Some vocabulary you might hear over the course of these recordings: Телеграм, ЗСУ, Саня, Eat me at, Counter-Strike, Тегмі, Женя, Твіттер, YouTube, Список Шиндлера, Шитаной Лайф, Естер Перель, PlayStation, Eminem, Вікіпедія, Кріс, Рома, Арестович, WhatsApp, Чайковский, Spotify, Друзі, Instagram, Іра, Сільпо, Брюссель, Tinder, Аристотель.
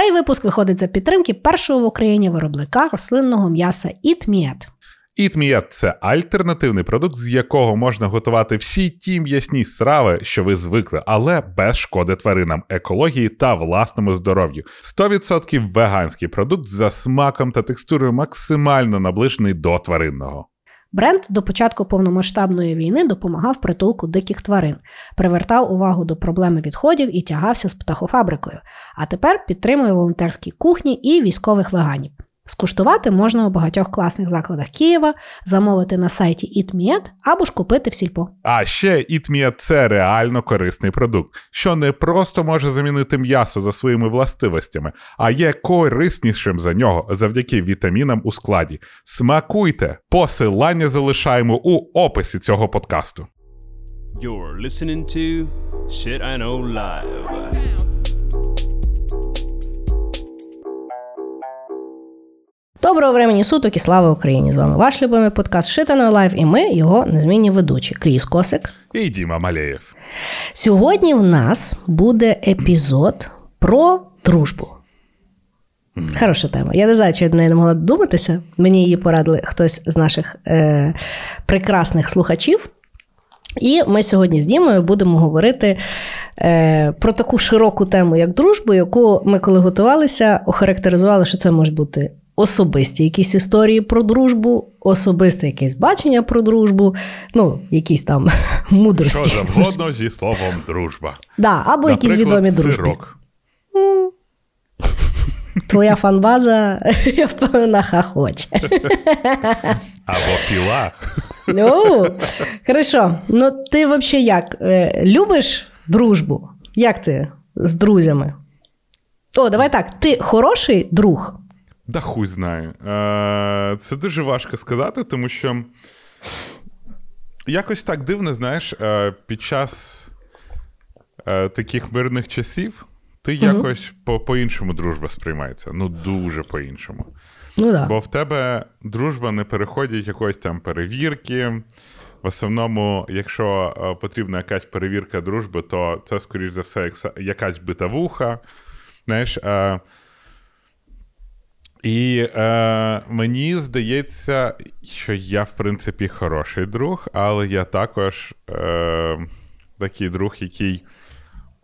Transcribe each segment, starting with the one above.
Цей випуск виходить за підтримки першого в Україні виробника рослинного м'яса Eat me at. Eat me at – це альтернативний продукт, з якого можна готувати всі ті м'ясні страви, що ви звикли, але без шкоди тваринам, екології та власному здоров'ю. 100% веганський продукт за смаком та текстурою максимально наближений до тваринного. Бренд до початку повномасштабної війни допомагав притулку диких тварин, привертав увагу до проблеми відходів і тягався з птахофабрикою. А тепер підтримує волонтерські кухні і військових веганів. Скуштувати можна у багатьох класних закладах Києва, замовити на сайті Eat me at або ж купити в сільпо. А ще Eat me at – це реально корисний продукт, що не просто може замінити м'ясо за своїми властивостями, а є кориснішим за нього завдяки вітамінам у складі. Смакуйте! Посилання залишаємо у описі цього подкасту. You're listening to Shit I Know Live. Доброго времени суток і слава Україні! З вами ваш любимий подкаст «Шитаной Лайф» і ми, його незмінні ведучі Крис Косик і Дима Малеев. Сьогодні в нас буде епізод про дружбу. Хороша тема. Я не знаю, чи я до неї не могла додуматися. Мені її порадили хтось з наших прекрасних слухачів. І ми сьогодні з Дімою будемо говорити про таку широку тему, як дружба, яку ми, коли готувалися, охарактеризували, що це може бути особисті якісь історії про дружбу, особисте якесь бачення про дружбу, ну, якісь там мудрості. Що завгодно зі словом дружба. Да, або наприклад, якісь відомі дружби. Сирок. Твоя фанбаза, я впевнена, хохоче. Або піла. Ну, хорошо. Ну, ти взагалі як? Любиш дружбу? Як ти з друзями? О, давай так. Ти хороший друг? Да хуй знаю. Це дуже важко сказати, тому що якось так дивно, знаєш, під час таких мирних часів ти якось по-іншому дружба сприймається. Ну, дуже по-іншому. Ну, да. Бо в тебе дружба не переходить якоїсь там перевірки. В основному, якщо потрібна якась перевірка дружби, то це, скоріш за все, якась битавуха. Знаєш, І мені здається, що я, в принципі, хороший друг, але я також такий друг, який,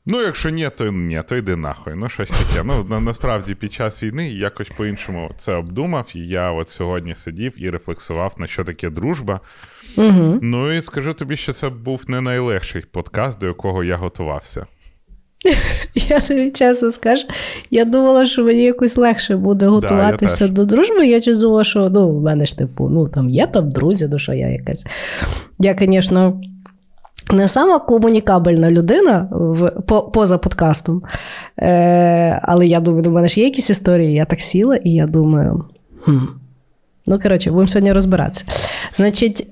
ну, якщо ні, то ні, то йди нахуй, ну, щось таке. Ну, насправді, під час війни якось по-іншому це обдумав, і я от сьогодні сидів і рефлексував, на що таке дружба. Угу. Ну, і скажу тобі, що це був не найлегший подкаст, до якого я готувався. Я тобі чесно скажу, я думала, що мені якось легше буде готуватися до дружби. Я чусь думала, що ну, в мене ж типу, ну там є там друзі, ну що я якась. Я, звісно, не сама комунікабельна людина поза подкастом, але я думаю, у мене ж є якісь історії, я так сіла і я думаю, ну коротше, будемо сьогодні розбиратися. Значить,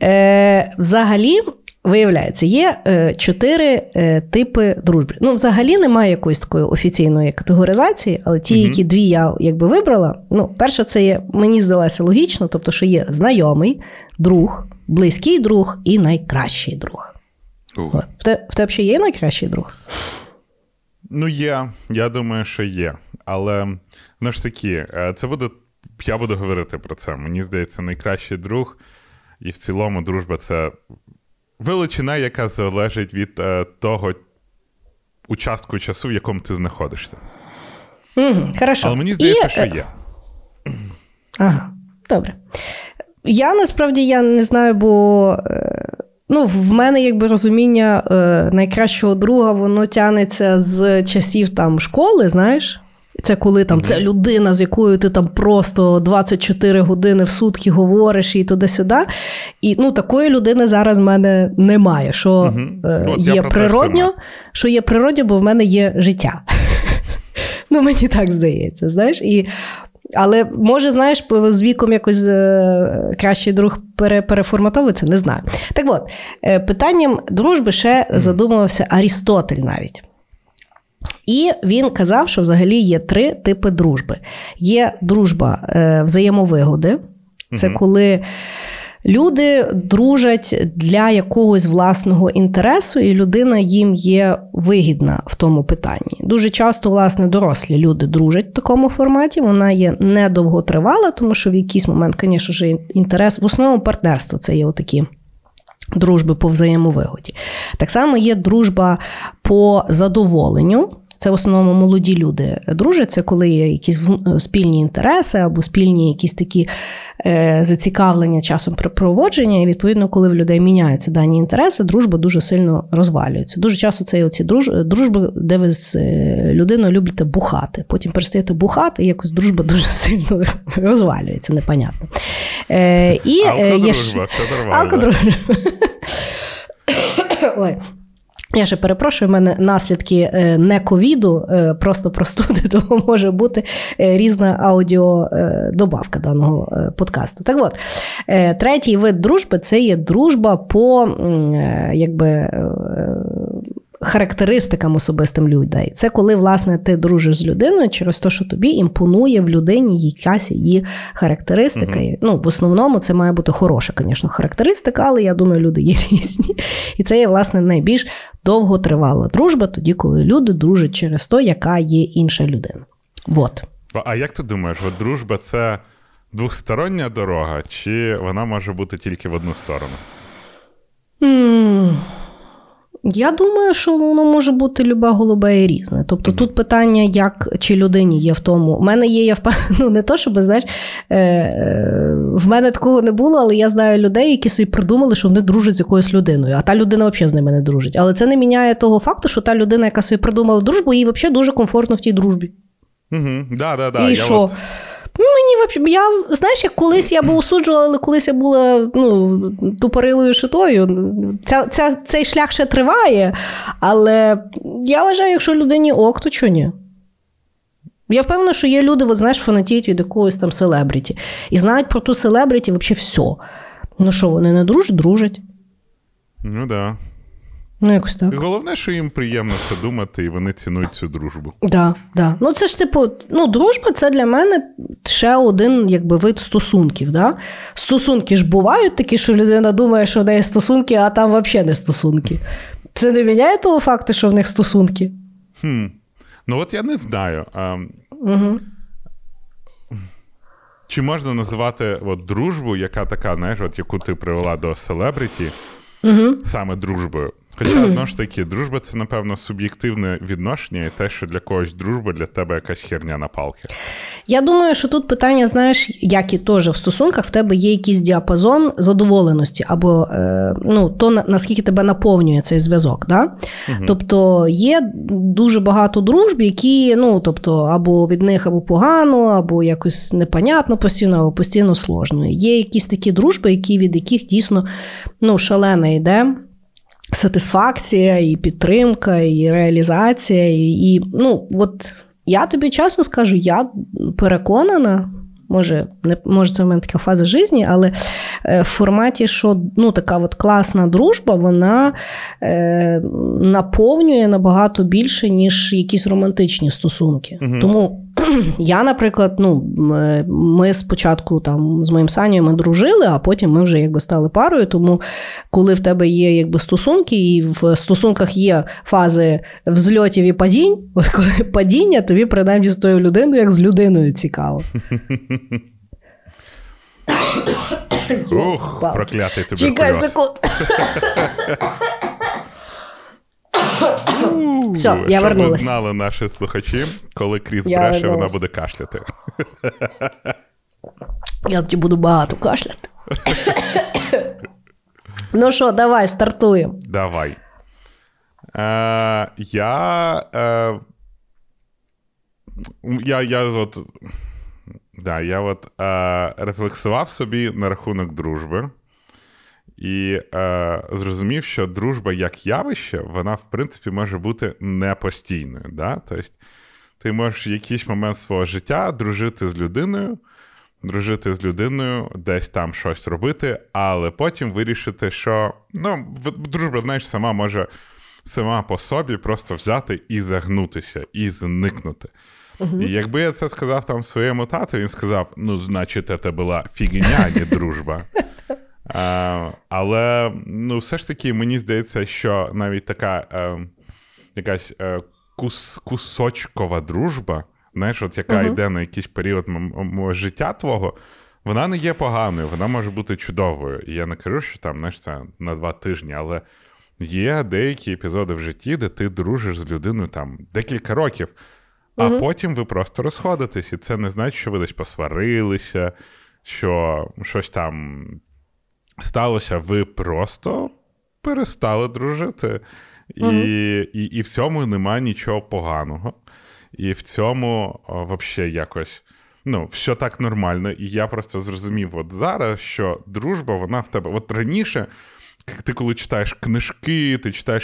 взагалі, виявляється, є 4 типи дружби. Ну, взагалі немає якоїсь такої офіційної категоризації, але ті, які дві я якби вибрала, ну, перша це є, мені здалося логічно, тобто, що є знайомий, друг, близький друг і найкращий друг. В тебе ще є найкращий друг? Ну, є. Я думаю, що є. Але, ну ж таки, це буде, я буду говорити про це. Мені здається, найкращий друг і в цілому дружба – це величина, яка залежить від того участку часу, в якому ти знаходишся. Хорошо. Але мені здається, що є. Ага, добре. Я, насправді, я не знаю, бо ну, в мене, якби, розуміння найкращого друга, воно тянеться з часів там школи, знаєш? Це коли там ця людина, з якою ти там просто 24 години в сутки говориш і туди-сюди. І ну, такої людини зараз в мене немає, що є природньо, бо в мене є життя. Ну, мені так здається, знаєш. І, але може, знаєш, з віком якось кращий друг переформатовується, не знаю. Так от, питанням дружби ще задумувався Аристотель навіть. І він казав, що взагалі є 3 типи дружби. Є дружба взаємовигоди. Це коли Люди дружать для якогось власного інтересу, і людина їм є вигідна в тому питанні. Дуже часто, власне, дорослі люди дружать в такому форматі, вона є недовготривала, тому що в якийсь момент, звісно, інтерес, в основному партнерство, це є отакі дружби по взаємовигоді. Так само є дружба по задоволенню. Це в основному молоді люди дружаться, коли є якісь спільні інтереси або спільні якісь такі зацікавлення часом проводження, і відповідно, коли в людей міняються дані інтереси, дружба дуже сильно розвалюється. Дуже часто це і оці дружби, де ви з людиною любите бухати. Потім перестаєте бухати, і якось дружба дуже сильно розвалюється, непонятно. Алкодружба, все нормально. Алкодружба. Ой. Я ще перепрошую, в мене наслідки не ковіду, просто простуди, тому може бути різна аудіодобавка даного подкасту. Так от, третій вид дружби – це є дружба по, якби, характеристикам особистим людей. Це коли, власне, ти дружиш з людиною через те, що тобі імпонує в людині якась її характеристика. Uh-huh. Ну, в основному це має бути хороша, звісно, характеристика, але, я думаю, люди є різні. І це є, власне, найбільш довготривала дружба, тоді, коли люди дружать через те, яка є інша людина. Вот. А як ти думаєш, от дружба – це двостороння дорога, чи вона може бути тільки в одну сторону? Я думаю, що воно може бути любе голубе і різне. Тобто тут питання, як чи людині є в тому. У мене є, я впевнена, ну не то, щоб, знаєш, в мене такого не було, але я знаю людей, які собі придумали, що вони дружать з якоюсь людиною, а та людина взагалі з ними не дружить. Але це не міняє того факту, що та людина, яка собі придумала дружбу, їй взагалі дуже комфортно в тій дружбі. Да. І що? Знаєш, як колись я би осуджувала, але колись я була тупорилою шитою. Цей шлях ще триває, але я вважаю, якщо людині ок, то чого ні? Я впевнена, що є люди, от, знаєш, фанатіють від якогось там селебріті. І знають про ту селебріті взагалі все. Ну що, вони не дружать? Дружать. Ну да. Ну, якось так. Головне, що їм приємно це думати, і вони цінують цю дружбу. Да. Ну, це ж, типу, дружба – це для мене ще один, якби, вид стосунків, да? Стосунки ж бувають такі, що людина думає, що в неї стосунки, а там взагалі не стосунки. Це не міняє того факту, що в них стосунки? Ну, от я не знаю. Угу. Чи можна називати от дружбу, яка така, знаєш, от яку ти привела до селебріті, угу, саме дружбою? Хоча, знову ж таки, дружба – це, напевно, суб'єктивне відношення і те, що для когось дружба, для тебе якась херня на палки. Я думаю, що тут питання, знаєш, як і теж в стосунках, в тебе є якийсь діапазон задоволеності або то, наскільки тебе наповнює цей зв'язок. Да? Угу. Тобто, є дуже багато дружб, які, або від них або погано, або якось непонятно постійно, або постійно сложно. Є якісь такі дружби, від яких дійсно шалена йде сатисфакція, і підтримка, і реалізація, і я тобі чесно скажу, я переконана, може це в мене така фаза житті, але в форматі, що така от класна дружба, вона наповнює набагато більше, ніж якісь романтичні стосунки. Угу. Тому я, наприклад, ми спочатку там з моїм Санєю ми дружили, а потім ми вже якби стали парою, тому коли в тебе є якби стосунки, і в стосунках є фази взльотів і падінь, от коли падіння, тобі принаймні з тою людиною, як з людиною цікаво. Ух, проклятий тобі. Чекай секунду. Все, я вернулась. Щоб ви знали, наші слухачі, коли Кріс бреше, вона буде кашляти. Я тобі буду багато кашляти. Ну що, давай, стартуємо. Давай. Я рефлексував собі на рахунок дружби. І зрозумів, що дружба як явище, вона, в принципі, може бути непостійною. Да? Тобто, ти можеш в якийсь момент свого життя дружити з людиною, десь там щось робити, але потім вирішити, що дружба, знаєш, сама може сама по собі просто взяти і загнутися, і зникнути. Угу. І якби я це сказав там своєму тату, він сказав, значить, це була фігня, а не дружба. Але, ну, все ж таки, мені здається, що навіть така якась кусочкова дружба, знаєш, от яка йде на якийсь період життя твого, вона не є поганою, вона може бути чудовою. І я не кажу, що там, знаєш, це на 2 тижні, але є деякі епізоди в житті, де ти дружиш з людиною там декілька років, а потім ви просто розходитесь. І це не значить, що ви десь посварилися, що щось там сталося, ви просто перестали дружити. І в цьому немає нічого поганого. І в цьому взагалі якось, ну, все так нормально. І я просто зрозумів от зараз, що дружба, вона в тебе... От раніше, ти коли читаєш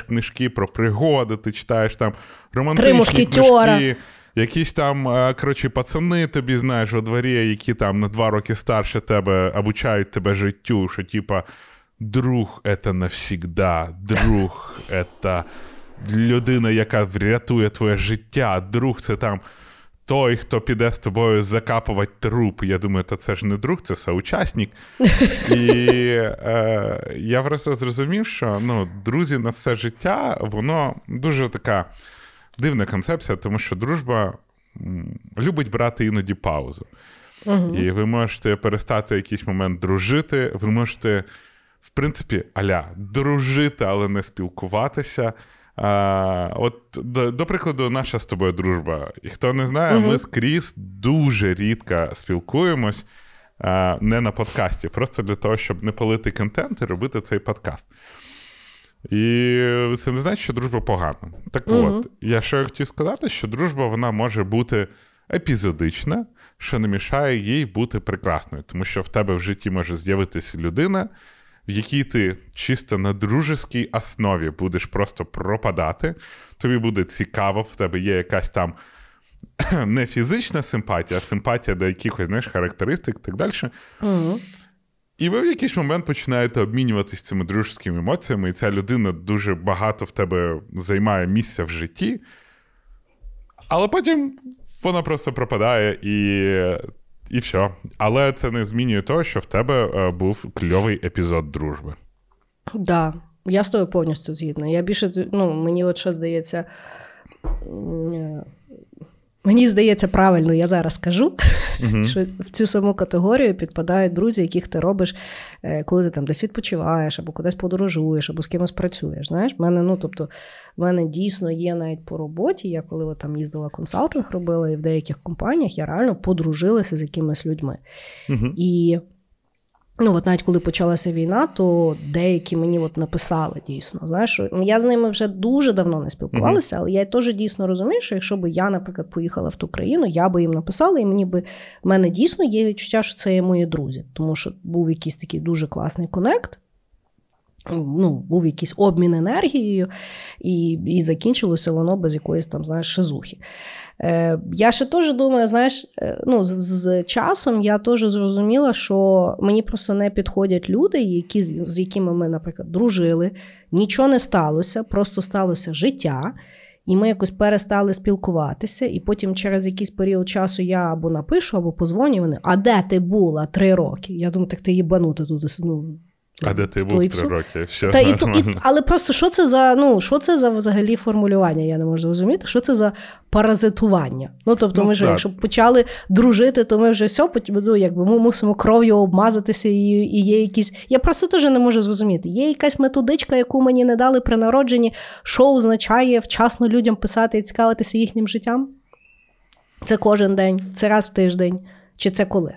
книжки про пригоди, ти читаєш там романтичні книжки, якісь там, коротше, пацани тобі, знаєш, у дворі, які там на 2 роки старше тебе, обучають тебе життю, що типа друг – це навсігда, друг – це людина, яка врятує твоє життя, друг – це там той, хто піде з тобою закапувати труп. Я думаю, та це ж не друг, це соучасник. І я просто зрозумів, що, ну, друзі на все життя, воно дуже така дивна концепція, тому що дружба любить брати іноді паузу. І ви можете перестати якийсь момент дружити, ви можете, в принципі, аля, дружити, але не спілкуватися. От, до прикладу, наша з тобою дружба. І хто не знає, ми з Кріс дуже рідко спілкуємось, не на подкасті, просто для того, щоб не палити контент і робити цей подкаст. І це не значить, що дружба погана. Так от, я ще хотів сказати, що дружба, вона може бути епізодична, що не мішає їй бути прекрасною. Тому що в тебе в житті може з'явитися людина, в якій ти чисто на дружеській основі будеш просто пропадати, тобі буде цікаво, в тебе є якась там не фізична симпатія, а симпатія до якихось, знаєш, характеристик і так далі. І ви в якийсь момент починаєте обмінюватися цими дружеськими емоціями, і ця людина дуже багато в тебе займає місця в житті, але потім вона просто пропадає і все. Але це не змінює того, що в тебе був кльовий епізод дружби. Так, да, я з тобою повністю згідна. Я більше, ну, мені от що здається, мені здається правильно, я зараз кажу, що в цю саму категорію підпадають друзі, яких ти робиш, коли ти там десь відпочиваєш, або кудись подорожуєш, або з кимось працюєш. Знаєш, в мене, ну, тобто, в мене дійсно є навіть по роботі, я коли от, там їздила консалтинг робила, і в деяких компаніях я реально подружилася з якимись людьми. І, ну, от навіть коли почалася війна, то деякі мені от написали дійсно, знаєш, я з ними вже дуже давно не спілкувалася, але я теж дійсно розумію, що якщо би я, наприклад, поїхала в ту країну, я би їм написала, і мені би, в мене дійсно є відчуття, що це є мої друзі, тому що був якийсь такий дуже класний конект, ну, був якийсь обмін енергією, і закінчилося воно без якоїсь там, знаєш, шизухи. Я ще теж думаю, знаєш, ну, з часом я теж зрозуміла, що мені просто не підходять люди, які, з якими ми, наприклад, дружили, нічого не сталося, просто сталося життя, і ми якось перестали спілкуватися, і потім через якийсь період часу я або напишу, або позвоню, вони, а де ти була 3 роки? Я думаю, так ти їбанута тут, ну, а де ти був 3 роки? Все, та, але просто що це за, ну, що це за взагалі формулювання, я не можу зрозуміти, що це за паразитування. Ну, тобто, ну, ми ж, якщо почали дружити, то ми вже все, ну, якби ми мусимо кров'ю обмазатися, і є якісь... Я просто теж не можу зрозуміти. Є якась методичка, яку мені не дали при народженні, що означає вчасно людям писати і цікавитися їхнім життям? Це кожен день, це раз в тиждень, чи це коли?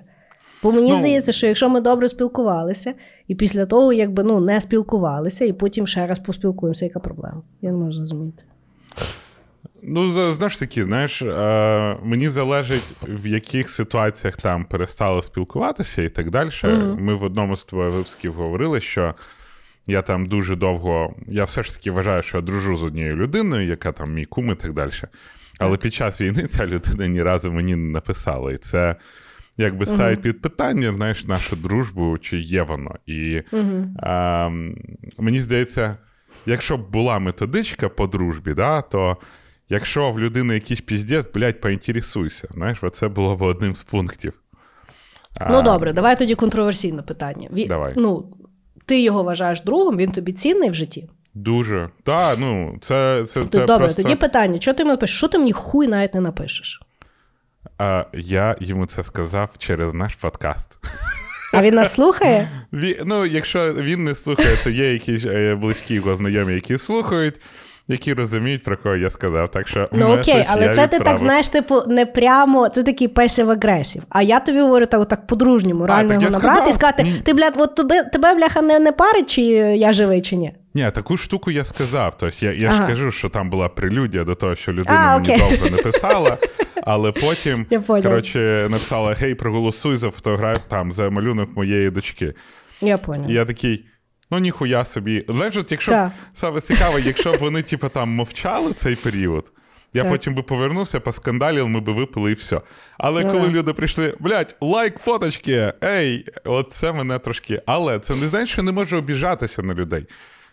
Бо мені здається, що якщо ми добре спілкувалися, і після того, якби, ну, не спілкувалися, і потім ще раз поспілкуємося, яка проблема? Я не можу зрозуміти. Ну, знаєш, такі, знаєш, мені залежить, в яких ситуаціях там перестали спілкуватися і так далі. Ми в одному з твоїх випусків говорили, що я там дуже довго, я все ж таки вважаю, що я дружу з однією людиною, яка там мій кум і так далі. Але під час війни ця людина ні разу мені не написала, і це... якби ставить під питання, знаєш, нашу дружбу, чи є воно. І мені здається, якщо б була методичка по дружбі, да, то якщо в людини якийсь піздець, блядь, поінтересуйся. Знаєш, оце було б одним з пунктів. Ну, добре, давай тоді контроверсійне питання. Давай. Ну, ти його вважаєш другом, він тобі цінний в житті? Дуже. Так, ну, це добре, просто... Добре, тоді питання. Чого ти мені напишеш? Що ти мені хуй навіть не напишеш? А я йому це сказав через наш подкаст. А він нас слухає? Ну, якщо він не слухає, то є якісь близькі його знайомі, які слухають, які розуміють, про кого я сказав. Так що ну окей, але це ти так, знаєш, типу, не прямо, це такий пасів-агресів. А я тобі говорю так по-дружньому, реально його набрати і сказати, ти, блядь, от тебе, бляха, не парить, чи я живий, чи ні? Ні, таку штуку я сказав. Тобто я ж кажу, що там була прелюдія до того, що людина мені довго не писала, але потім, коротше, написала: гей, проголосуй за фотографію, там, за малюнок моєї дочки. Я поняв. Я такий... Ну, ніхуя собі. Лежить, якщо б, саме цікаво, якщо б вони, типу, там мовчали цей період, я потім би повернувся, поскандалів, ми би випили і все. Але коли люди прийшли, блядь, лайк фоточки, ей, от це мене трошки. Але це не значить, що не можу обіжатися на людей.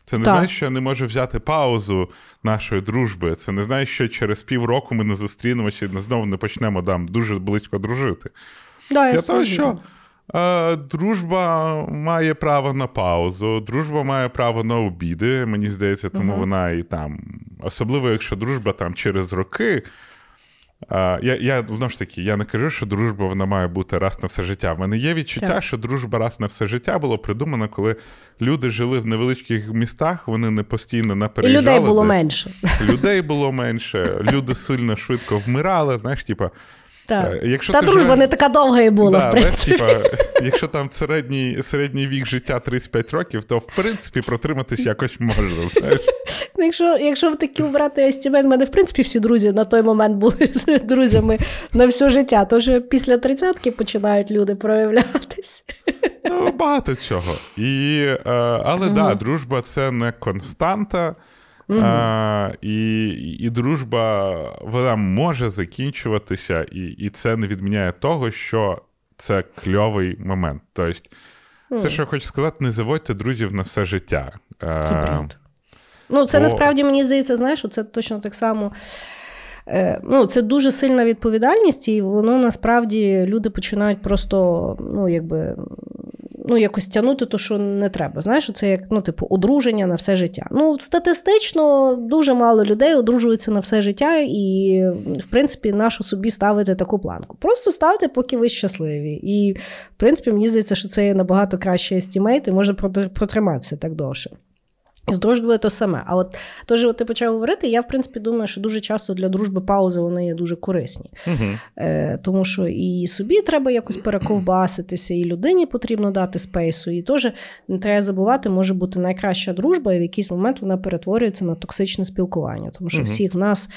Це не значить, що я не можу взяти паузу нашої дружби. Це не значить, що через півроку ми не зустрінемося і знову не почнемо там дуже близько дружити. Да, я того, що... Дружба має право на паузу, дружба має право на обіди, мені здається, тому вона і там, особливо якщо дружба там через роки, я знову ж таки, я не кажу, що дружба вона має бути раз на все життя. В мене є відчуття, що дружба раз на все життя було придумано, коли люди жили в невеличких містах, вони не постійно напереїжджали. І людей було менше. Людей було менше, люди сильно швидко вмирали, знаєш, типа. Та дружба вже... не така довга і була, в принципі. Якщо там середній вік життя 35 років, то, в принципі, протриматись якось можна, знаєш. Якщо такі брати естімент, в мене, в принципі, всі друзі на той момент були друзями на все життя. Тож після 30-ки починають люди проявлятися. Ну, багато чого. Але, да, дружба – це не константа. І дружба, вона може закінчуватися, і це не відміняє того, що це кльовий момент. Тобто, все, що я хочу сказати, не заводьте друзів на все життя. Це правда. Ну, це насправді, мені здається, знаєш, це точно так само... Ну, це дуже сильна відповідальність, і воно, насправді, люди починають просто, ну, якби... Ну, якось тягнути то, що не треба. Знаєш, це як, ну, типу, одруження на все життя. Ну, статистично дуже мало людей одружуються на все життя і, в принципі, нащо собі ставити таку планку. Просто ставте, поки ви щасливі. І, в принципі, мені здається, що це є набагато кращий естімейт і можна протриматися так довше. З дружбою то саме. А от тож, ти почав говорити, я, в принципі, думаю, що дуже часто для дружби паузи, вони є дуже корисні. Тому що і собі треба якось перековбаситися, і людині потрібно дати спейсу, і теж не треба забувати, може бути найкраща дружба, і в якийсь момент вона перетворюється на токсичне спілкування. Тому що всіх в нас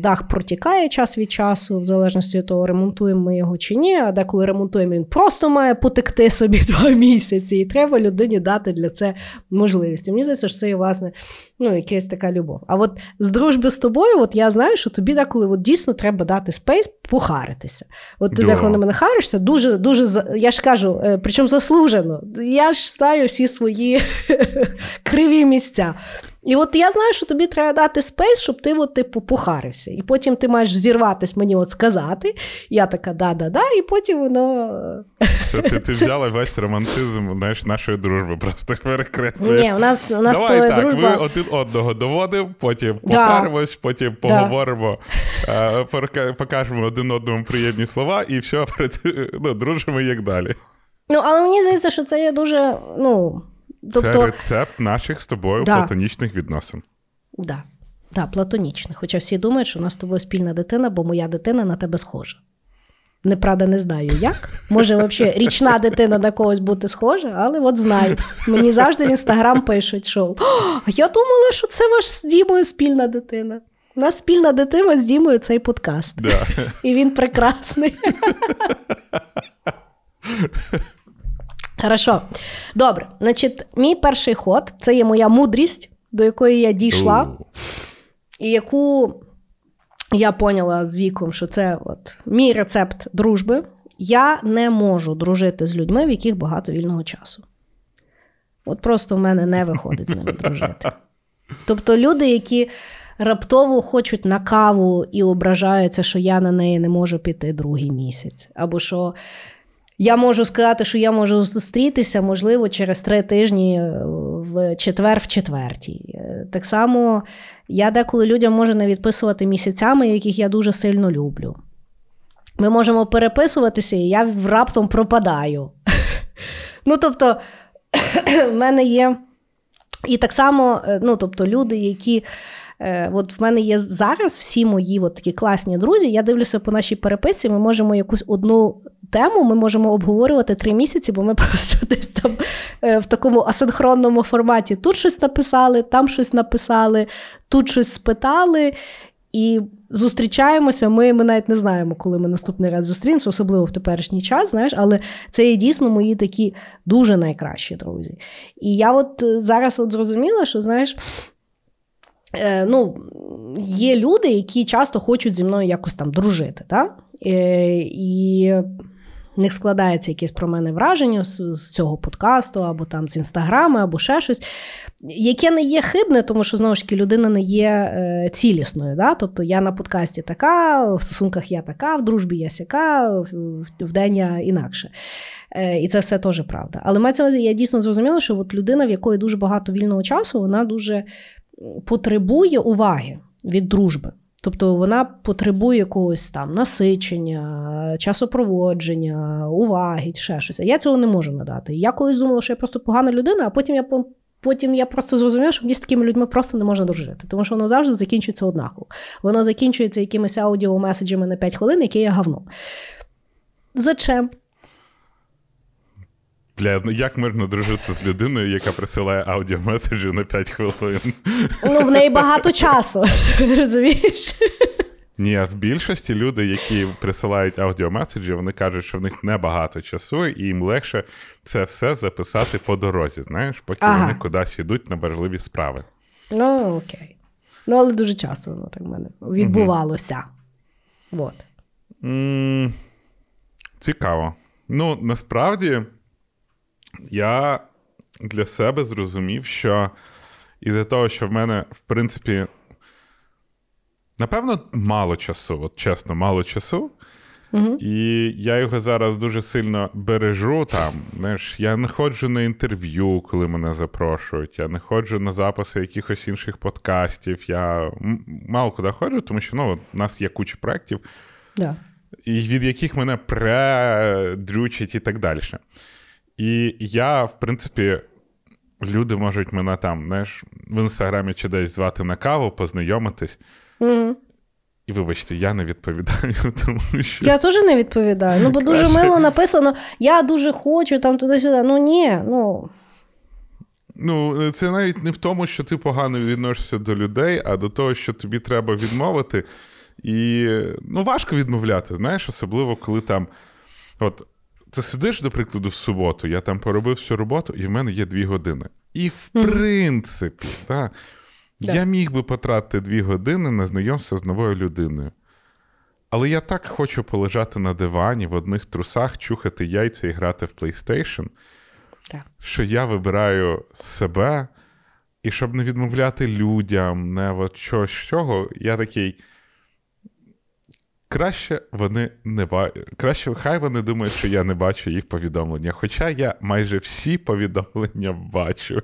дах протікає час від часу, в залежності від того, ремонтуємо ми його чи ні, а деколи ремонтуємо, він просто має потекти собі 2 місяці, і треба людині дати для це можливість. І мені здається, що це є, власне, ну, якась така любов. А от з дружби з тобою, от я знаю, що тобі деколи от дійсно треба дати спейс, похаритися. От ти деколи на мене харишся, дуже, дуже, я ж кажу, причому заслужено. Я ж знаю всі свої криві місця. І от я знаю, що тобі треба дати спейс, щоб ти, от, типу, похарився. І потім ти маєш взірватись мені от сказати. Я така, да-да-да, і потім воно... Це ти взяла весь романтизм, знаєш, нашої дружби просто перекреслює. Ні, у нас давай так, дружба... ми один одного доводимо, потім покаримось, потім поговоримо, покажемо один одному приємні слова, і все, ну, дружимо як далі. Ну, але мені здається, що це є дуже, ну... Тобто... Це рецепт наших з тобою платонічних відносин. Так, платонічних. Хоча всі думають, що у нас з тобою спільна дитина, бо моя дитина на тебе схожа. Неправда, не знаю як. Може, взагалі, річна дитина на когось бути схожа, але от знаю. Мені завжди в Instagram пишуть, що я думала, що це ваш з Дімою спільна дитина. У нас спільна дитина з Дімою цей подкаст. І він прекрасний. Хорошо. Добре. Значить, мій перший ход – це є моя мудрість, до якої я дійшла, і яку я поняла з віком, що це от мій рецепт дружби. Я не можу дружити з людьми, в яких багато вільного часу. От просто в мене не виходить з ними дружити. Тобто люди, які раптово хочуть на каву і ображаються, що я на неї не можу піти другий місяць, або що... Я можу сказати, що я можу зустрітися, можливо, через 3 тижні в четвер в четвертій. Так само я деколи людям можу не відписувати місяцями, яких я дуже сильно люблю. Ми можемо переписуватися, і я раптом пропадаю. Ну, тобто, в мене є... І так само, ну, тобто, люди, які... От в мене є зараз всі мої от такі класні друзі, я дивлюся по нашій переписці, ми можемо якусь одну тему, ми можемо обговорювати 3 місяці, бо ми просто десь там в такому асинхронному форматі тут щось написали, там щось написали, тут щось спитали, і зустрічаємося, ми навіть не знаємо, коли ми наступний раз зустрінемося, особливо в теперішній час, знаєш, але це є дійсно мої такі дуже найкращі друзі. І я от зараз от зрозуміла, що, знаєш, ну, є люди, які часто хочуть зі мною якось там дружити, так? І в них складається якесь про мене враження з цього подкасту, або там з Інстаграму, або ще щось, яке не є хибне, тому що, знову ж таки, людина не є цілісною, так? Тобто я на подкасті така, в стосунках я така, в дружбі я сяка, в день я інакше. І це все теж правда. Але я дійсно зрозуміла, що от людина, в якої дуже багато вільного часу, вона дуже... потребує уваги від дружби. Тобто вона потребує якогось там насичення, часопроводження, уваги, ще щось. Я цього не можу надати. Я колись думала, що я просто погана людина, а потім я просто зрозуміла, що мені з такими людьми просто не можна дружити. Тому що воно завжди закінчується однаково. Воно закінчується якимись аудіомеседжами на 5 хвилин, які є говно. Зачем? Бля, ну як мирно дружити з людиною, яка присилає аудіомеседжі на 5 хвилин? Ну, в неї багато часу, розумієш? Ні, в більшості люди, які присилають аудіомеседжі, вони кажуть, що в них небагато часу, і їм легше це все записати по дорозі, знаєш, поки вони кудись йдуть на важливі справи. Ну, окей. Ну, але дуже часто воно так в мене відбувалося. Угу. От. Цікаво. Ну, насправді... Я для себе зрозумів, що із-за того, що в мене, в принципі, напевно, мало часу, от чесно, мало часу, і я його зараз дуже сильно бережу там, знаєш, я не ходжу на інтерв'ю, коли мене запрошують, я не ходжу на записи якихось інших подкастів, я мало куди ходжу, тому що, ну, у нас є куча проєктів, і від яких мене предрючить і так далі. І я, в принципі, люди можуть мене там, знаєш, в Інстаграмі чи десь звати на каву, познайомитись. Mm-hmm. І, вибачте, я не відповідаю, тому що... Я теж не відповідаю, ну, бо дуже мило написано, я дуже хочу, там, туди-сюди, ну, ні, ну... Ну, це навіть не в тому, що ти погано відносишся до людей, а до того, що тобі треба відмовити. І, ну, важко відмовляти, знаєш, особливо, коли там, от... Ти сидиш, до прикладу, в суботу, я там поробив всю роботу, і в мене є 2 години. І, в принципі, я міг би потратити 2 години на знайомство з новою людиною. Але я так хочу полежати на дивані, в одних трусах, чухати яйця і грати в PlayStation, що я вибираю себе, і щоб не відмовляти людям, не от чогось чого, я такий... Краще хай вони думають, що я не бачу їх повідомлення. Хоча я майже всі повідомлення бачу.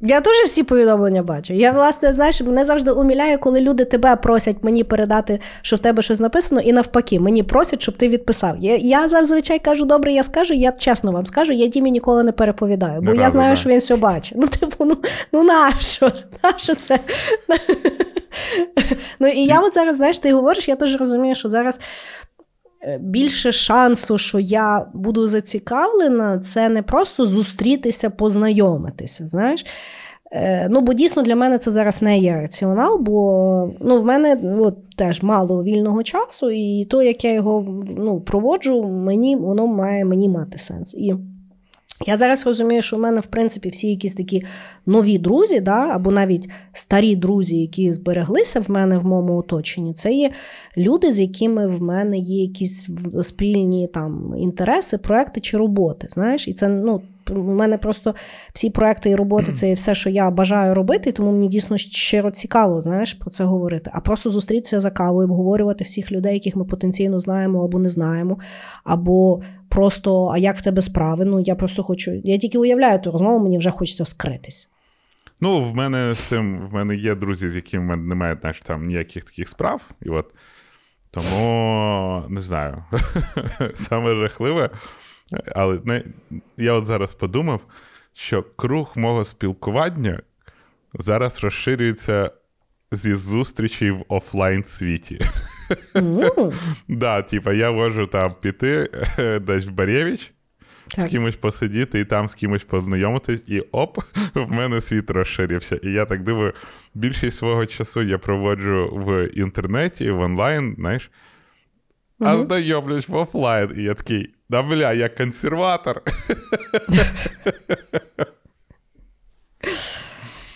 Я теж всі повідомлення бачу. Я, власне, знаєш, мене завжди умиляє, коли люди тебе просять мені передати, що в тебе щось написано, і навпаки, мені просять, щоб ти відписав. Я зазвичай кажу, добре, я скажу, я чесно вам скажу, я Дімі ніколи не переповідаю, бо я знаю, що він все бачить. Ну, типу, ну нащо? Нащо це? Ну, і я от зараз, знаєш, ти говориш, я теж розумію, що зараз більше шансу, що я буду зацікавлена, це не просто зустрітися, познайомитися, знаєш. Ну, бо дійсно для мене це зараз не є раціонал, бо, ну, в мене от, теж мало вільного часу, і то, як я його, ну, проводжу, воно має мені мати сенс. І я зараз розумію, що в мене, в принципі, всі якісь такі нові друзі, або навіть старі друзі, які збереглися в мене, в моєму оточенні, це є люди, з якими в мене є якісь спільні там інтереси, проекти чи роботи, знаєш, і це, ну, У мене просто всі проекти і роботи – це все, що я бажаю робити, тому мені дійсно щиро цікаво, знаєш, про це говорити. А просто зустрітися за кавою, обговорювати всіх людей, яких ми потенційно знаємо або не знаємо, або просто, а як в тебе справи? Ну, я просто хочу, я тільки уявляю ту розмову, мені вже хочеться вскритись. Ну, в мене з цим, в мене є друзі, з якими в мене немає, знаєш, там ніяких таких справ, і от, тому, не знаю, саме жахливе, але не, я от зараз подумав, що круг мого спілкування зараз розширюється зі зустрічей в офлайн-світі. Да, типа, я можу там піти десь в Барєвіч, з кимось посидіти і там з кимось познайомитись, і оп, в мене світ розширився. І я так думаю, більшість свого часу я проводжу в інтернеті, в онлайн, знаєш, а знайомлюсь в офлайн. І я такий, да бля, я консерватор.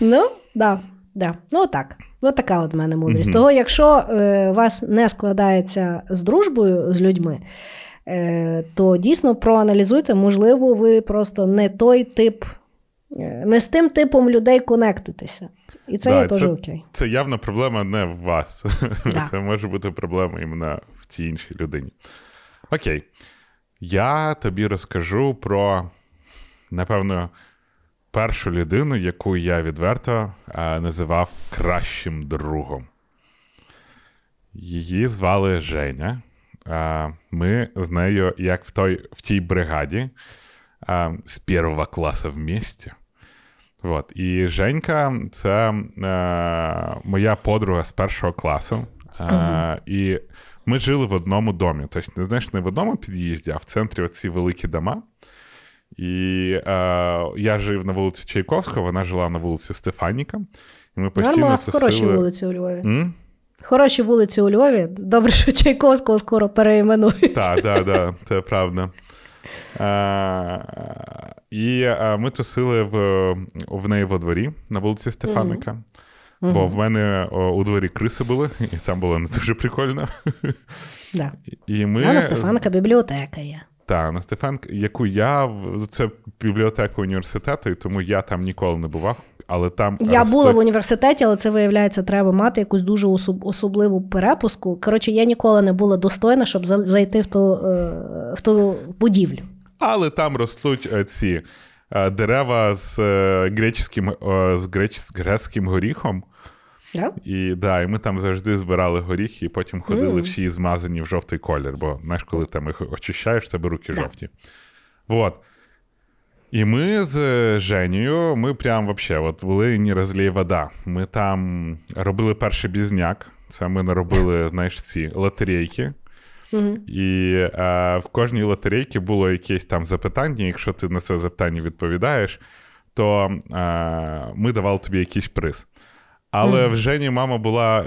Ну, да. Да. Ну, так. Ось така от в мене мудрість. Того, якщо вас не складається з дружбою, з людьми, то дійсно проаналізуйте, можливо, ви просто не той тип, не з тим типом людей конектитеся. І це да, є теж окей. Це явна проблема не в вас. Да. Це може бути проблема іменно в тій іншій людині. Окей. Я тобі розкажу про, напевно, першу людину, яку я відверто називав кращим другом. Її звали Женя. Ми з нею, як в тій бригаді, з першого класу в місті. Вот. І Женька – це моя подруга з першого класу. І ми жили в одному домі. Тобто, знаєш, не в одному під'їзді, а в центрі оці великі дома. І я жив на вулиці Чайковського, вона жила на вулиці Стефаніка. І ми постійно тусили. Хороші вулиці у Львові. Хороші вулиці у Львові. Добре, що Чайковського скоро переіменують. Так, це правда. І ми тусили в неї во дворі, на вулиці Стефаника. Бо в мене у дворі криси були, і там було не дуже прикольно. Да. А на Стефаника бібліотека є. Так, на Стефанка, яку я... Це бібліотека університету, і тому я там ніколи не бував, але там... Я була в університеті, але це, виявляється, треба мати якусь дуже особливу перепуску. Коротше, я ніколи не була достойна, щоб зайти в ту будівлю. Але там ростуть ці дерева з грецьким горіхом. Yeah. І ми там завжди збирали горіхи, і потім ходили всі змазані в жовтий колір, бо, знаєш, коли там їх очищаєш, тебе руки жовті. Вот. І ми з Женєю, ми прям вообще, от були не розлій вода. Ми там робили перший бізняк, це ми наробили, знаєш, ці лотерейки. І в кожній лотерейці було якесь там запитання, якщо ти на це запитання відповідаєш, то ми давали тобі якийсь приз. Але в Жені мама була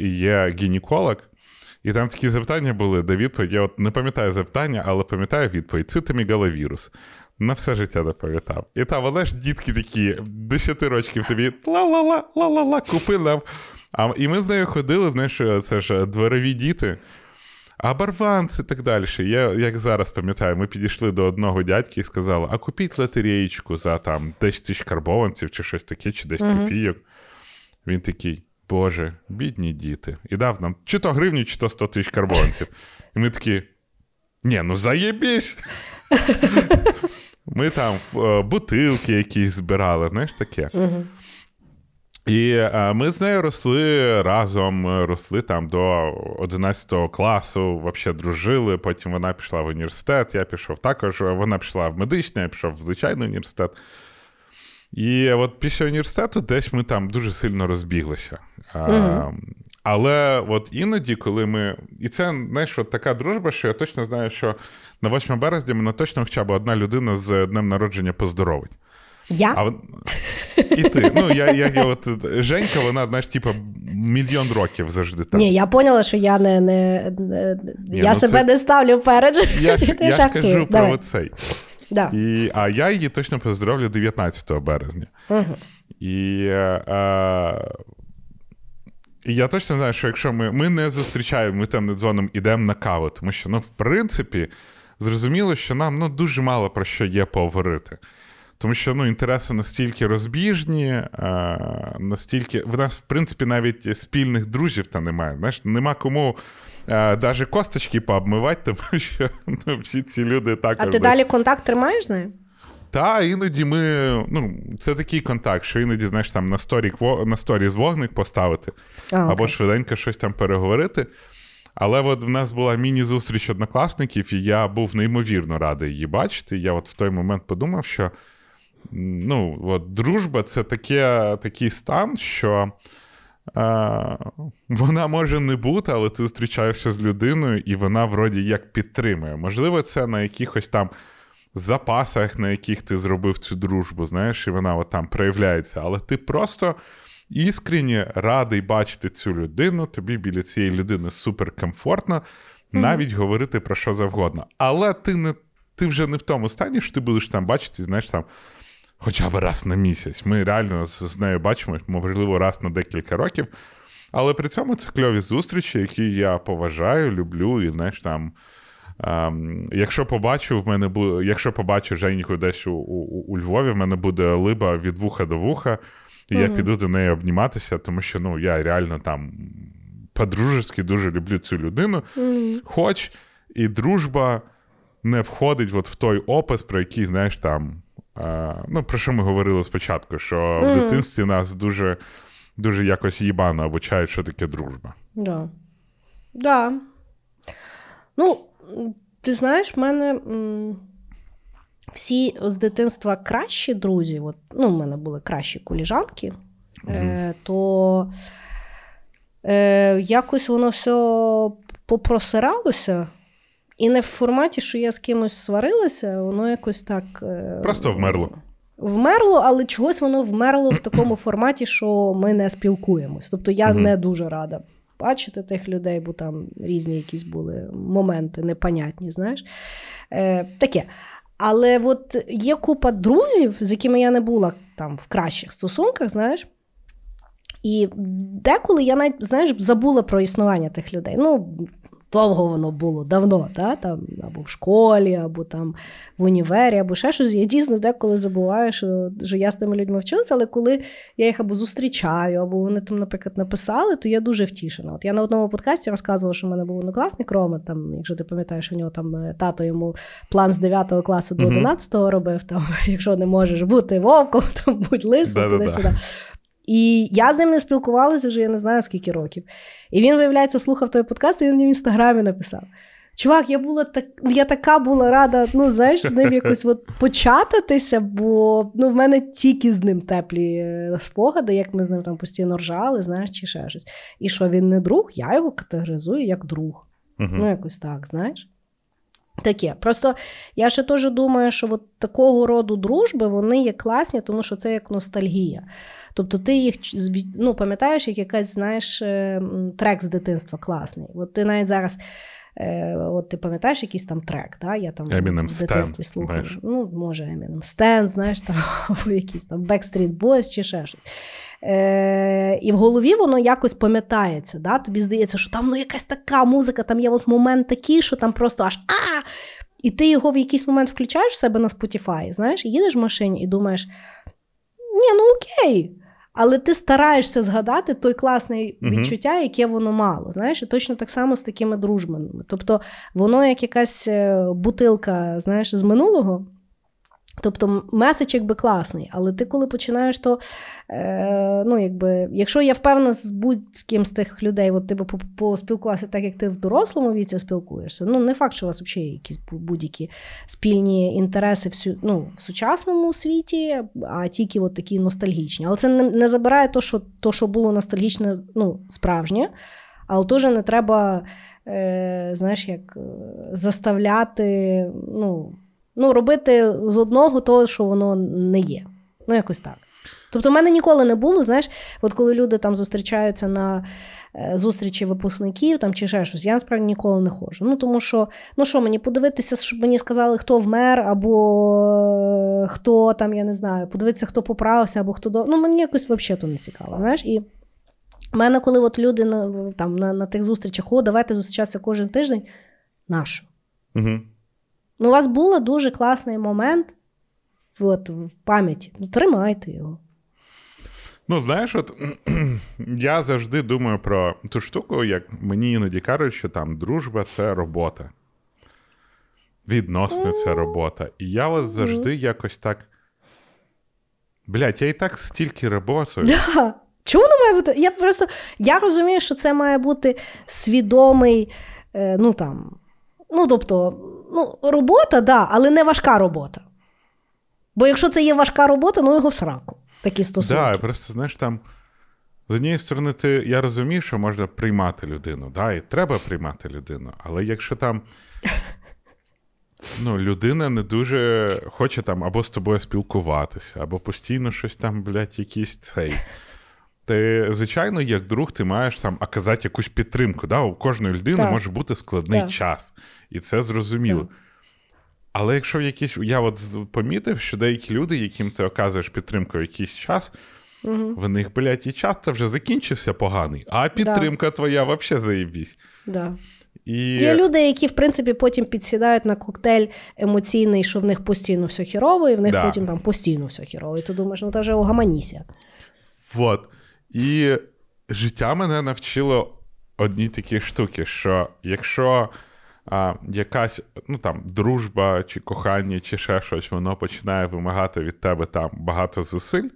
і є гінеколог, і там такі запитання були, де відповідь. Я от не пам'ятаю запитання, але пам'ятаю відповідь. Цитомегаловирус. На все життя не пам'ятав. І там, але ж дітки такі, 10 років тобі ла-ла-ла, купи нам. І ми з нею ходили, знаєш, це ж дворові діти, оборванці і так далі. Я, як зараз пам'ятаю, ми підійшли до одного дядьки і сказали, а купіть лотереєчку за там 10 тисяч карбованців чи щось таке, чи 10 копійок. Він такий, боже, бідні діти. І дав нам чи то гривню, чи то 100 тисяч карбованців. І ми такі, ні, ну заєбісь. Ми там бутилки якісь збирали, знаєш, таке. І ми з нею росли разом, росли там до 11 класу, вообще дружили, потім вона пішла в університет, я пішов також, вона пішла в медичний, я пішов в звичайний університет. І от після університету десь ми там дуже сильно розбіглися. Але от іноді, коли ми... І це, знаєш, от така дружба, що я точно знаю, що на 8 березня мене точно хоча б одна людина з днем народження поздоровить. Я? І ти. Ну, я от... Женька, вона, знаєш, типу, мільйон років завжди там. Ні, я поняла, що я не ставлю перед. Я кажу про цей. Да. А я її точно поздоровлю 19 березня. І я точно знаю, що якщо ми не зустрічаємо, ми там не дзвонимо, ідемо на каву, тому що, в принципі, зрозуміло, що нам дуже мало про що є поговорити. Тому що інтереси настільки розбіжні, настільки... В нас, в принципі, навіть спільних друзів та немає. Знаєш, нема кому навіть косточки пообмивати, тому що всі ці люди також... А ти далі контакт тримаєш з нею? Та, іноді ми... це такий контакт, що іноді, знаєш, там на сторі з вогник поставити, або швиденько щось там переговорити. Але в нас була міні-зустріч однокласників, і я був неймовірно радий її бачити. Я в той момент подумав, що дружба – це такий стан, що вона може не бути, але ти зустрічаєшся з людиною, і вона вроді як підтримує. Можливо, це на якихось там запасах, на яких ти зробив цю дружбу, знаєш, і вона там проявляється. Але ти просто іскренні радий бачити цю людину, тобі біля цієї людини суперкомфортно, навіть говорити про що завгодно. Але ти вже не в тому стані, що ти будеш там бачити, знаєш, там хоча б раз на місяць. Ми реально з нею бачимо, можливо, раз на декілька років. Але при цьому це кльові зустрічі, які я поважаю, люблю і, знаєш, там якщо побачу Женьку десь у Львові, в мене буде либа від вуха до вуха, і я піду до неї обніматися, тому що, я реально там по-дружески дуже люблю цю людину. Хоч і дружба не входить в той опис, про який, знаєш, там... про що ми говорили спочатку, що в дитинстві нас дуже, дуже якось їбано обучають, що таке дружба. Да. Да. Ти знаєш, в мене... Всі з дитинства кращі друзі, в мене були кращі коліжанки, то якось воно все попросиралося, і не в форматі, що я з кимось сварилася, воно якось так... Просто вмерло. Вмерло, але чогось воно вмерло в такому форматі, що ми не спілкуємось. Тобто я не дуже рада бачити тих людей, бо там різні якісь були моменти непонятні, знаєш. Таке. Але є купа друзів, з якими я не була там в кращих стосунках, знаєш. І деколи я навіть, знаєш, забула про існування тих людей. Довго воно було, давно, та? Там, або в школі, або там в універі, або ще щось. Я дійсно деколи забуваю, що я з тими людьми вчилася, але коли я їх або зустрічаю, або вони там, наприклад, написали, то я дуже втішена. Я на одному подкасті розказувала, що в мене був однокласник Рома, там, якщо ти пам'ятаєш, у нього там тато йому план з 9 класу до 11-го робив, там, якщо не можеш бути вовком, там, будь лисом, туди-сюди. І я з ним не спілкувалася вже, я не знаю, скільки років. І він, виявляється, слухав той подкаст, і він мені в Інстаграмі написав. Чувак, я така була рада, з ним якось почататися, бо в мене тільки з ним теплі спогади, як ми з ним там постійно ржали, знаєш, чи ще щось. І що він не друг, я його категоризую як друг. Якось так, знаєш. Таке. Просто я ще теж думаю, що такого роду дружби, вони є класні, тому що це як ностальгія. Тобто ти їх, пам'ятаєш, як якась, знаєш, трек з дитинства класний. Ти навіть зараз, ти пам'ятаєш якийсь там трек, да? Я там в дитинстві слухав. Може, Eminem Stan, знаєш, там, або якийсь там Backstreet Boys чи ще щось. І в голові воно якось пам'ятається, да? Тобі здається, що там якась така музика, там є момент такий, що там просто аж а! І ти його в якийсь момент включаєш в себе на Spotify, знаєш, і їдеш в машині і думаєш, окей. Але ти стараєшся згадати той класне відчуття, яке воно мало, знаєш, і точно так само з такими дружбами. Тобто воно як якась бутилка, знаєш, з минулого, тобто меседж якби класний, але ти коли починаєш, то, якщо я впевнена з будь-ким з тих людей, ти би поспілкувався так, як ти в дорослому віці спілкуєшся, не факт, що у вас взагалі якісь будь-які спільні інтереси в сучасному світі, а тільки такі ностальгічні. Але це не забирає то, що було ностальгічне, справжнє, але теж не треба, знаєш, як заставляти, робити з одного того, що воно не є. Якось так. Тобто в мене ніколи не було, знаєш, коли люди там зустрічаються на зустрічі випускників там, чи ще щось, я насправді ніколи не ходжу. Тому що, що мені подивитися, щоб мені сказали, хто вмер, або хто там, я не знаю, подивитися, хто поправився, або хто... мені якось взагалі то не цікаво, знаєш, і в мене, коли люди на тих зустрічах, давайте зустрічатися кожен тиждень, нащо? Ну, у вас був дуже класний момент в пам'яті. Ну, тримайте його. Ну, знаєш, от я завжди думаю про ту штуку, як мені іноді кажуть, що там дружба – це робота. Відносно це робота. І я вас завжди якось так... Блядь, я і так стільки роботаю. Да. Чому воно має бути? Я розумію, що це має бути свідомий, робота, да, але не важка робота. Бо якщо це є важка робота, ну його в сраку. Такі стосунки. Так, да, просто, знаєш, там, з однієї сторони, я розумію, що можна приймати людину, да, і треба приймати людину, але якщо там, людина не дуже хоче там або з тобою спілкуватися, або постійно щось там, блядь, якийсь цей... Ти, звичайно, як друг, ти маєш там оказати якусь підтримку. Да? У кожної людини може бути складний час. І це зрозуміло. Так. Але якщо я помітив, що деякі люди, яким ти оказуєш підтримку в якийсь час, в них, блядь, і час-то вже закінчився поганий, а підтримка твоя взагалі заєбісь. Да. Є люди, які, в принципі, потім підсідають на коктейль емоційний, що в них постійно все хірово, і в них потім там постійно все хірово. І ти думаєш, ну, та вже угаманіся. Вот. І життя мене навчило одній такій штуки, що якщо якась дружба чи кохання, чи ще щось, воно починає вимагати від тебе там багато зусиль,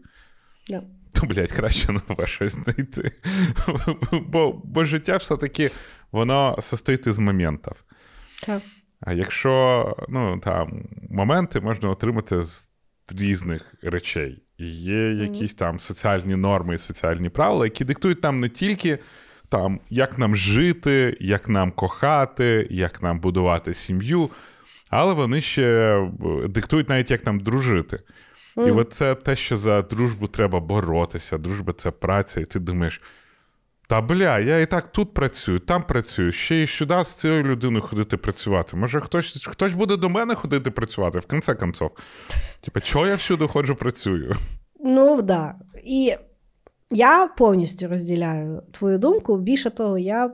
то, блядь, краще нове щось знайти. Бо життя все-таки, воно состоїть із моментів. Так. А якщо, моменти можна отримати з різних речей. Є якісь там соціальні норми і соціальні правила, які диктують нам не тільки там, як нам жити, як нам кохати, як нам будувати сім'ю, але вони ще диктують навіть, як нам дружити. І от це те, що за дружбу треба боротися, дружба – це праця, і ти думаєш, та бля, я і так тут працюю, там працюю, ще і сюди з цією людиною ходити працювати. Може, хтось буде до мене ходити працювати, в кінці концов. Типа, чого я всюди ходжу, працюю? Ну, да. І я повністю розділяю твою думку. Більше того, я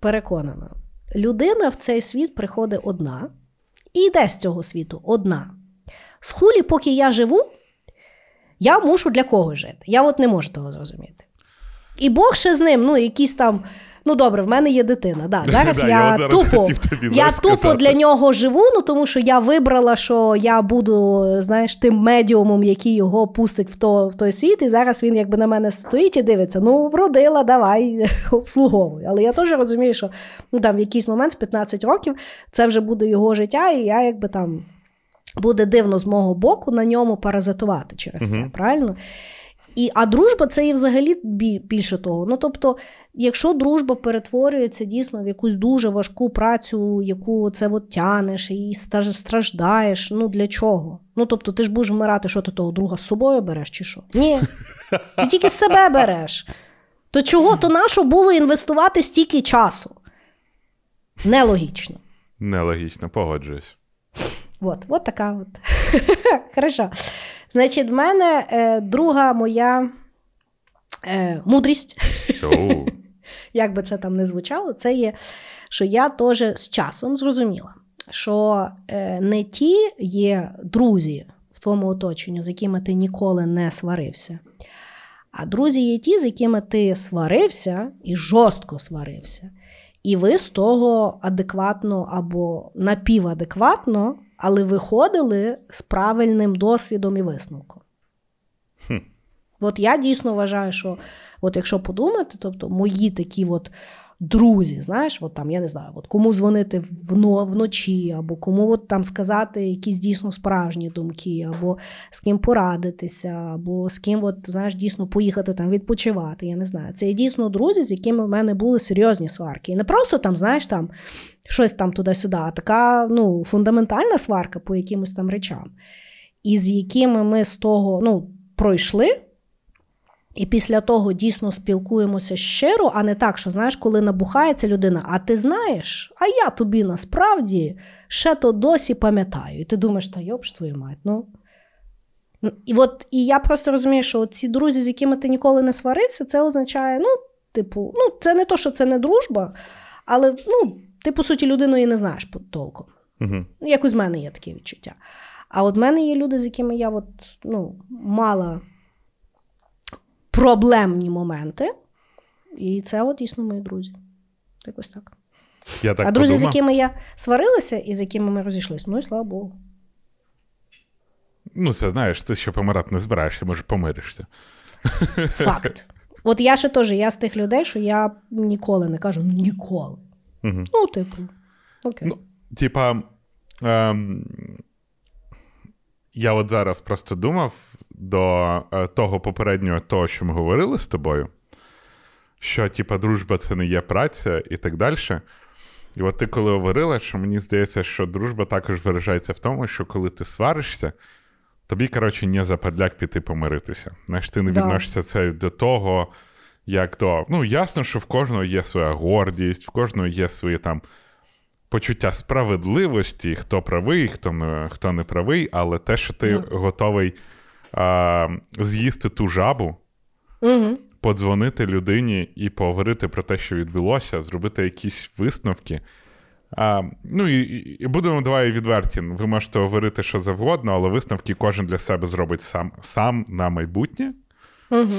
переконана. Людина в цей світ приходить одна і йде з цього світу одна. З хулі, поки я живу, я мушу для когось жити. Я не можу того зрозуміти. І Бог ще з ним, якісь там, добре, в мене є дитина, да, зараз я тупо для нього живу, тому що я вибрала, що я буду, знаєш, тим медіумом, який його пустить в той світ, і зараз він якби на мене стоїть і дивиться, вродила, давай, обслуговуй. Але я теж розумію, що, в якийсь момент, в 15 років, це вже буде його життя, і я якби там, буде дивно з мого боку на ньому паразитувати через це, правильно? А дружба – це і взагалі більше того. Тобто, якщо дружба перетворюється дійсно в якусь дуже важку працю, яку це тянеш і страждаєш, для чого? Тобто, ти ж будеш вмирати, що ти того друга з собою береш чи що? Ні, ти тільки з себе береш. То чого? То на що було інвестувати стільки часу? Нелогічно. Нелогічно, погоджуюсь. От така от. Хорошо. Значить, в мене друга моя мудрість, як би це там не звучало, це є, що я теж з часом зрозуміла, що не ті є друзі в твоєму оточенні, з якими ти ніколи не сварився, а друзі є ті, з якими ти сварився і жорстко сварився. І ви з того адекватно або напівадекватно, але виходили з правильним досвідом і висновком. От я дійсно вважаю, що якщо подумати, тобто мої такі друзі, знаєш, там, я не знаю, кому дзвонити вночі, або кому там сказати якісь дійсно справжні думки, або з ким порадитися, або з ким, знаєш, дійсно поїхати там відпочивати, я не знаю. Це дійсно друзі, з якими в мене були серйозні сварки. І не просто там, знаєш, там, щось там туди-сюди, а така, фундаментальна сварка по якимось там речам. І з якими ми з того, пройшли, і після того дійсно спілкуємося щиро, а не так, що, знаєш, коли набухається людина, а ти знаєш, а я тобі насправді ще то досі пам'ятаю. І ти думаєш, та йоб ж твою мать, І я просто розумію, що ці друзі, з якими ти ніколи не сварився, це означає, це не то, що це не дружба, але ти, по суті, людину і не знаєш толком. Угу. Як з мене є таке відчуття. А от в мене є люди, з якими я от, мала проблемні моменти. І це от дійсно мої друзі. Якось так. Я так друзі, з якими я сварилася і з якими ми розійшлися, і слава Богу. Це знаєш, ти ще помирати не збираєшся, може помиришся. Факт. От я ще теж, я з тих людей, що я ніколи не кажу, ніколи. Угу. Окей. Я от зараз просто думав до того попереднього, того, що ми говорили з тобою, що, дружба – це не є праця і так далі. І от ти коли говорила, що мені здається, що дружба також виражається в тому, що коли ти сваришся, тобі, не за перляк піти помиритися. Знаєш, ти не відносишся це до того, як до... ясно, що в кожного є своя гордість, в кожного є свої почуття справедливості, хто правий, хто не правий, але те, що ти готовий з'їсти ту жабу, подзвонити людині і поговорити про те, що відбулося, зробити якісь висновки. І будемо, давай, відверті. Ви можете говорити, що завгодно, але висновки кожен для себе зробить сам на майбутнє. Угу.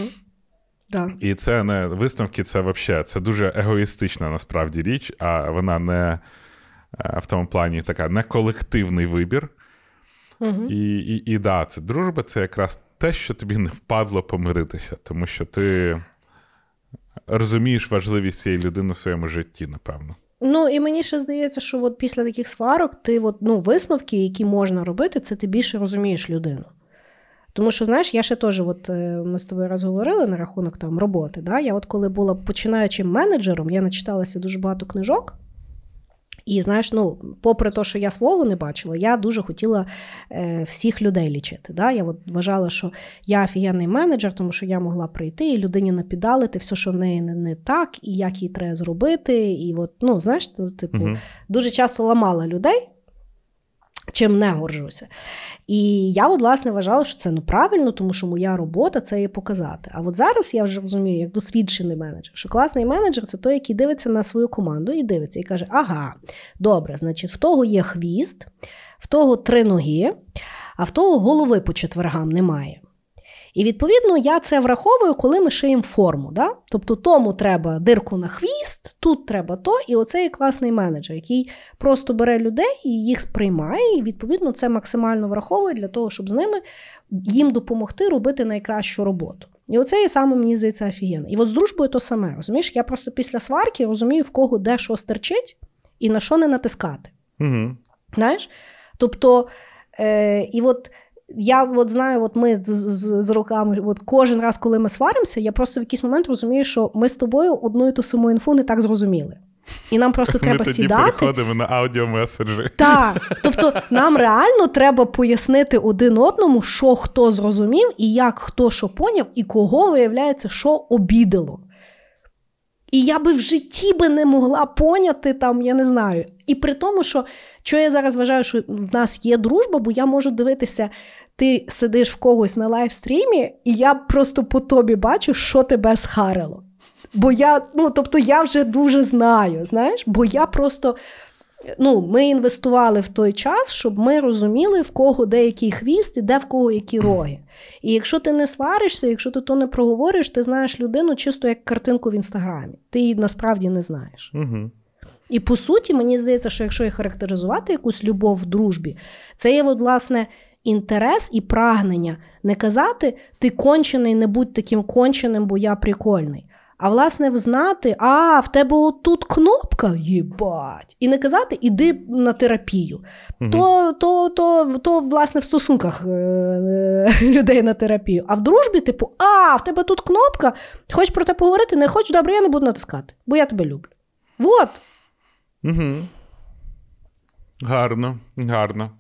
Да. І це не висновки, це взагалі, це дуже егоїстична, насправді, річ, а вона не в тому плані така, не колективний вибір. Угу. І да, це дружба, це якраз те, що тобі не впадло помиритися, тому що ти розумієш важливість цієї людини в своєму житті, напевно. І мені ще здається, що от після таких сварок ти висновки, які можна робити, це ти більше розумієш людину. Тому що, знаєш, я ще теж, ми з тобою раз говорили на рахунок роботи, да? Я коли була починаючим менеджером, я начиталася дуже багато книжок. І, знаєш, попри те, що я свого не бачила, я дуже хотіла всіх людей лічити. Да? Я вважала, що я офігенний менеджер, тому що я могла прийти і людині напідалити все, що в неї не так, і як їй треба зробити. І угу. Дуже часто ламала людей, чим не горжуся. І я, власне, вважала, що це правильно, тому що моя робота – це її показати. А от зараз я вже розумію, як досвідчений менеджер, що класний менеджер – це той, який дивиться на свою команду і дивиться, і каже, ага, добре, значить, в того є хвіст, в того 3 ноги, а в того голови по четвергам немає. І, відповідно, я це враховую, коли ми шиємо форму. Да? Тобто тому треба дирку на хвіст, тут треба то, і оцей класний менеджер, який просто бере людей і їх сприймає, і, відповідно, це максимально враховує для того, щоб з ними їм допомогти робити найкращу роботу. І оце і саме, мені здається, офігенно. І з дружбою то саме, розумієш? Я просто після сварки розумію, в кого де що стерчить і на що не натискати. Угу. Знаєш? Тобто, я знаю, ми з роками, кожен раз, коли ми сваримося, я просто в якийсь момент розумію, що ми з тобою одну і ту саму інфу не так зрозуміли. І нам просто треба сідати. Ми тоді переходимо на аудіомеседжі. Так. Тобто нам реально треба пояснити один одному, що хто зрозумів, і як хто що поняв, і кого, виявляється, що обідало. І я би в житті не могла поняти, я не знаю. І при тому, що я зараз вважаю, що в нас є дружба, бо я можу дивитися, ти сидиш в когось на лайвстрімі, і я просто по тобі бачу, що тебе схарило. Бо я, я вже дуже знаю, знаєш, бо я просто, ми інвестували в той час, щоб ми розуміли, в кого де який хвіст і де в кого які роги. І якщо ти не сваришся, якщо ти то не проговориш, ти знаєш людину чисто як картинку в Інстаграмі. Ти її насправді не знаєш. Угу. І, по суті, мені здається, що якщо і характеризувати якусь любов в дружбі, це є, власне, інтерес і прагнення не казати «ти кончений, не будь таким конченим, бо я прикольний», а, власне, взнати «а, в тебе отут кнопка, їбать!» і не казати «іди на терапію». Угу. То, власне, в стосунках людей на терапію. А в дружбі, «а, в тебе тут кнопка, хочеш про те поговорити, не хочеш, добре, я не буду натискати, бо я тебе люблю». Вот! Угу. Гарно, гарно.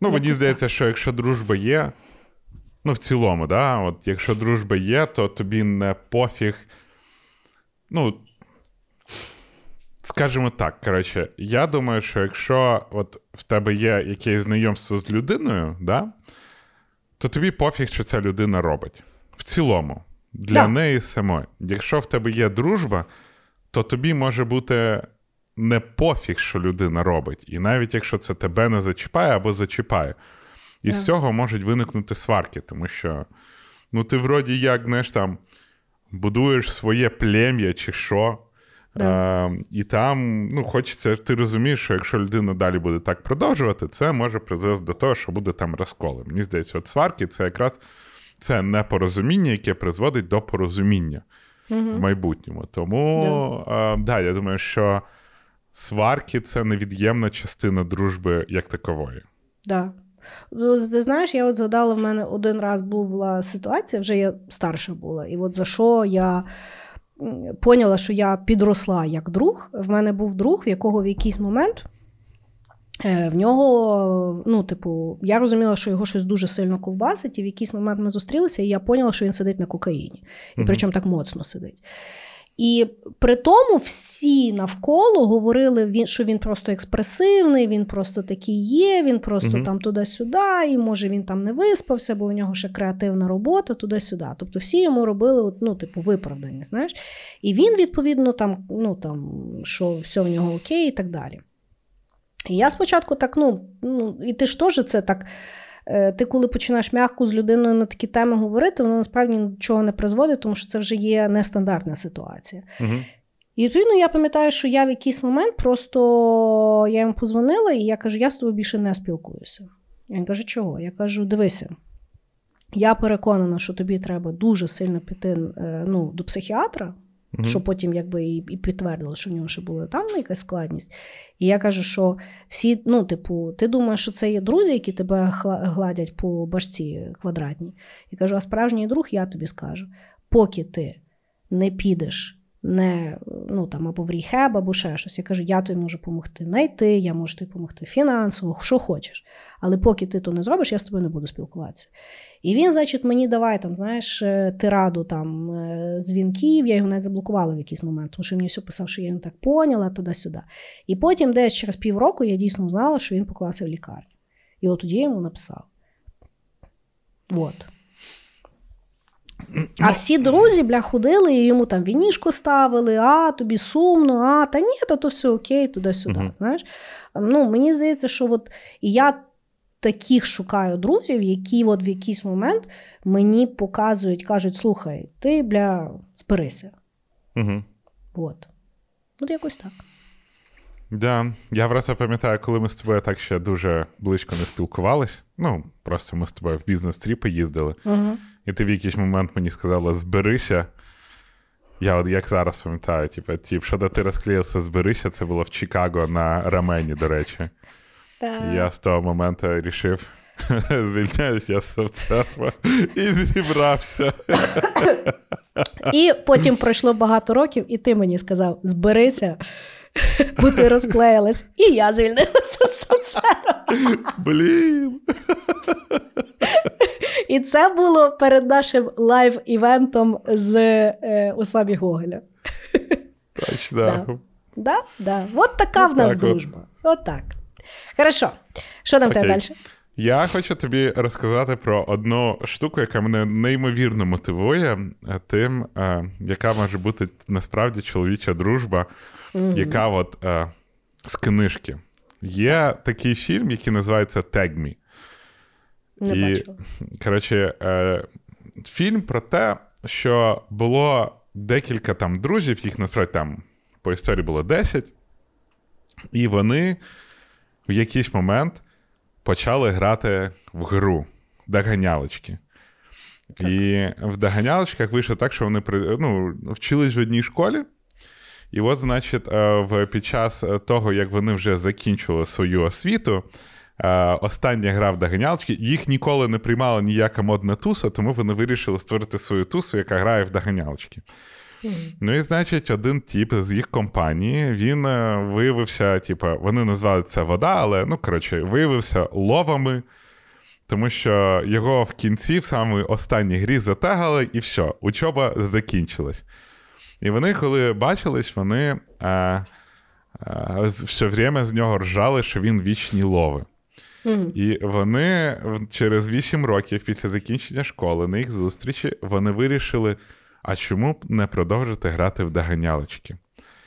Мені здається, що якщо дружба є, в цілому, да? Якщо дружба є, то тобі не пофіг. Скажімо так, я думаю, що якщо в тебе є якесь знайомство з людиною, да? То тобі пофіг, що ця людина робить. В цілому. Для неї самої. Якщо в тебе є дружба, то тобі може бути не пофіг, що людина робить. І навіть якщо це тебе не зачіпає або зачіпає. І з цього можуть виникнути сварки, тому що ну ти вроді як, знаєш, там будуєш своє плем'я чи що. І там, ну, хочеться, ти розумієш, що якщо людина далі буде так продовжувати, це може призвести до того, що буде там розколи. Мені здається, от сварки – це якраз це непорозуміння, яке призводить до порозуміння в майбутньому. Тому, я думаю, що сварки – це невід'ємна частина дружби як такової. Так. Ти знаєш, я от згадала, в мене один раз була ситуація, вже я старша була, і от за що я поняла, що я підросла як друг. В мене був друг, в якого в якийсь момент в нього, ну, типу, я розуміла, що його щось дуже сильно ковбасить, і в якийсь момент ми зустрілися, і я поняла, що він сидить на кокаїні. І причому так моцно сидить. І при тому всі навколо говорили, що він просто експресивний, він просто такий є, він просто там туди-сюди, і може він там не виспався, бо у нього ще креативна робота, туди-сюди. Тобто всі йому робили, ну, типу, виправдання, знаєш. І він, відповідно, там, ну, там, що все в нього окей і так далі. І я спочатку так, ну, і ти ж теж це так... Ти, коли починаєш м'яко з людиною на такі теми говорити, воно насправді нічого не призводить, тому що це вже є нестандартна ситуація. І відповідно, я пам'ятаю, що я в якийсь момент просто я йому подзвонила, і я кажу, я з тобою більше не спілкуюся. Він каже, чого? Я кажу, дивися, я переконана, що тобі треба дуже сильно піти, ну, до психіатра, що потім якби і підтвердили, що в нього ще була там якась складність. І я кажу, що всі, ну, типу, ти думаєш, що це є друзі, які тебе гладять по башці квадратній. Я кажу, а справжній друг, я тобі скажу, поки ти не підеш, не, ну, там, або в ріхеб, або ще щось, я кажу, я тобі можу допомогти знайти, я можу тобі допомогти фінансово, що хочеш. Але поки ти то не зробиш, я з тобою не буду спілкуватися. І він, значить, мені давай, там, знаєш, тираду там дзвінків, я його навіть заблокувала в якийсь момент, тому що він мені все писав, що я його так поняла, туди-сюди. І потім десь через півроку я дійсно знала, що він поклався в лікарню. І от тоді я йому написав. От. А всі друзі, бля, ходили, і йому там вінішку ставили, а, тобі сумно, а, та ні, та то все окей, туди-сюди, знаєш. Ну, мені здається, що от і я таких шукаю друзів, які от в якийсь момент мені показують, кажуть, слухай, ти, бля, спирися. От. От якось так. Да. Я просто пам'ятаю, коли ми з тобою так ще дуже близько не спілкувались, ну, просто ми з тобою в бізнес-тріпи їздили, і ти в якийсь момент мені сказала «зберися». Я от як зараз пам'ятаю, типу, щодо ти розклеївся «зберися», це було в Чикаго на рамені, до речі. Я з того моменту вирішив, звільняюсь я з церкви і зібрався. І потім пройшло багато років, і ти мені сказав «зберися». Бо ти розклеїлась, і я звільнилася з соцсеру. Блін. І це було перед нашим лайв-івентом з Усамі Гоголя. Точно. Да. От така в нас дружба. От так. Хорошо. Що там в тебе далі? Я хочу тобі розказати про одну штуку, яка мене неймовірно мотивує тим, яка може бути насправді чоловіча дружба, яка от з книжки. Є такий фільм, який називається «Тегмі». І, коротше, фільм про те, що було декілька там друзів, їх насправді там по історії було 10, і вони в якийсь момент почали грати в гру доганялочки. Так. І в доганялочках вийшло так, що вони, ну, вчились в одній школі. І от, значить, під час того, як вони вже закінчили свою освіту, остання гра в доганялочки, їх ніколи не приймала ніяка модна туса, тому вони вирішили створити свою тусу, яка грає в доганялочки. Ну і, значить, один тіп з їх компанії, він виявився, типу, вони назвали це вода, але, ну, коротше, виявився ловами, тому що його в кінці, в самій останній грі затегали, і все, учоба закінчилась. І вони, коли бачились, вони все время з нього ржали, що він вічні лови. І вони через 8 років після закінчення школи на їх зустрічі, вони вирішили, а чому б не продовжити грати в доганялочки?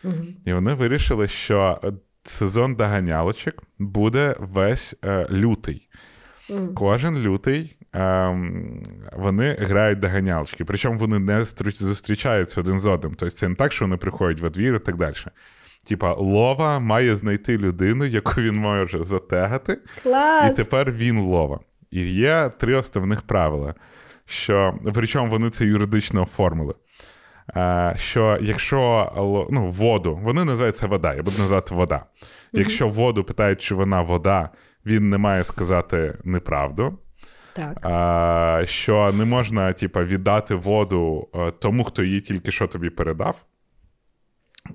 Угу. І вони вирішили, що сезон доганялочок буде весь лютий. Угу. Кожен лютий вони грають доганялочки. Причому вони не зустрічаються один з одним. Тобто це не так, що вони приходять во двір і так далі. Типа, Лова має знайти людину, яку він може затегати. Клас! І тепер він Лова. І є три основних правила. Що, причому вони це юридично оформили. Що якщо воду, вони називають це вода, я буду називати вода. Якщо воду питають, чи вона вода, він не має сказати неправду. Так. Що не можна віддати воду тому, хто її тільки що тобі передав.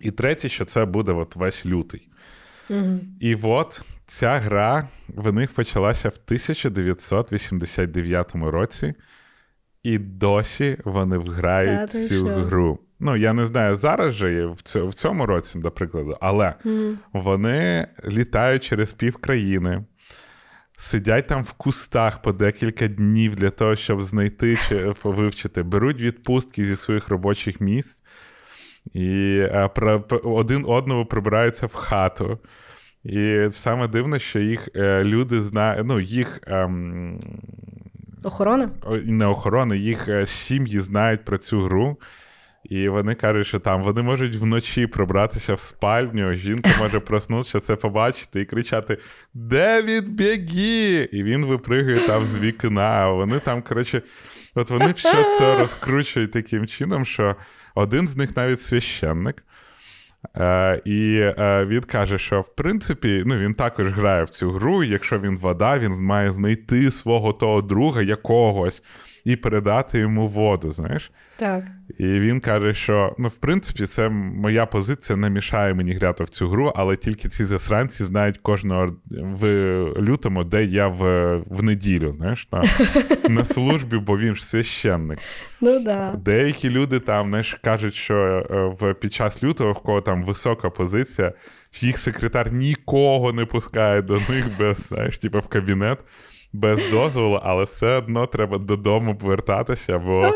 І третє, що це буде весь лютий. Mm-hmm. І ця гра в них почалася в 1989 році, і досі вони грають цю гру. Я не знаю, зараз же в цьому році, до прикладу, але вони літають через півкраїни, сидять там в кустах по декілька днів для того, щоб знайти чи вивчити, беруть відпустки зі своїх робочих місць, і один одного прибираються в хату. І саме дивно, що їх люди знають, їх... Охорона? Не охорона, їх сім'ї знають про цю гру. І вони кажуть, що там вони можуть вночі пробратися в спальню, жінка може проснутися, це побачити і кричати «Девід, біги!» І він випригує там з вікна. А вони там, вони все це розкручують таким чином, що один з них навіть священник. І він каже, що в принципі, він також грає в цю гру, якщо він вода, він має знайти свого того друга якогось і передати йому воду, знаєш? Так. І він каже, що, в принципі, це моя позиція, не мішає мені грати в цю гру, але тільки ці засранці знають кожного в лютому, де я в неділю, знаєш, на службі, бо він ж священник. Да. Деякі люди там, знаєш, кажуть, що під час лютого, в кого там висока позиція, їх секретар нікого не пускає до них без, знаєш, в кабінет. Без дозволу, але все одно треба додому повертатися, бо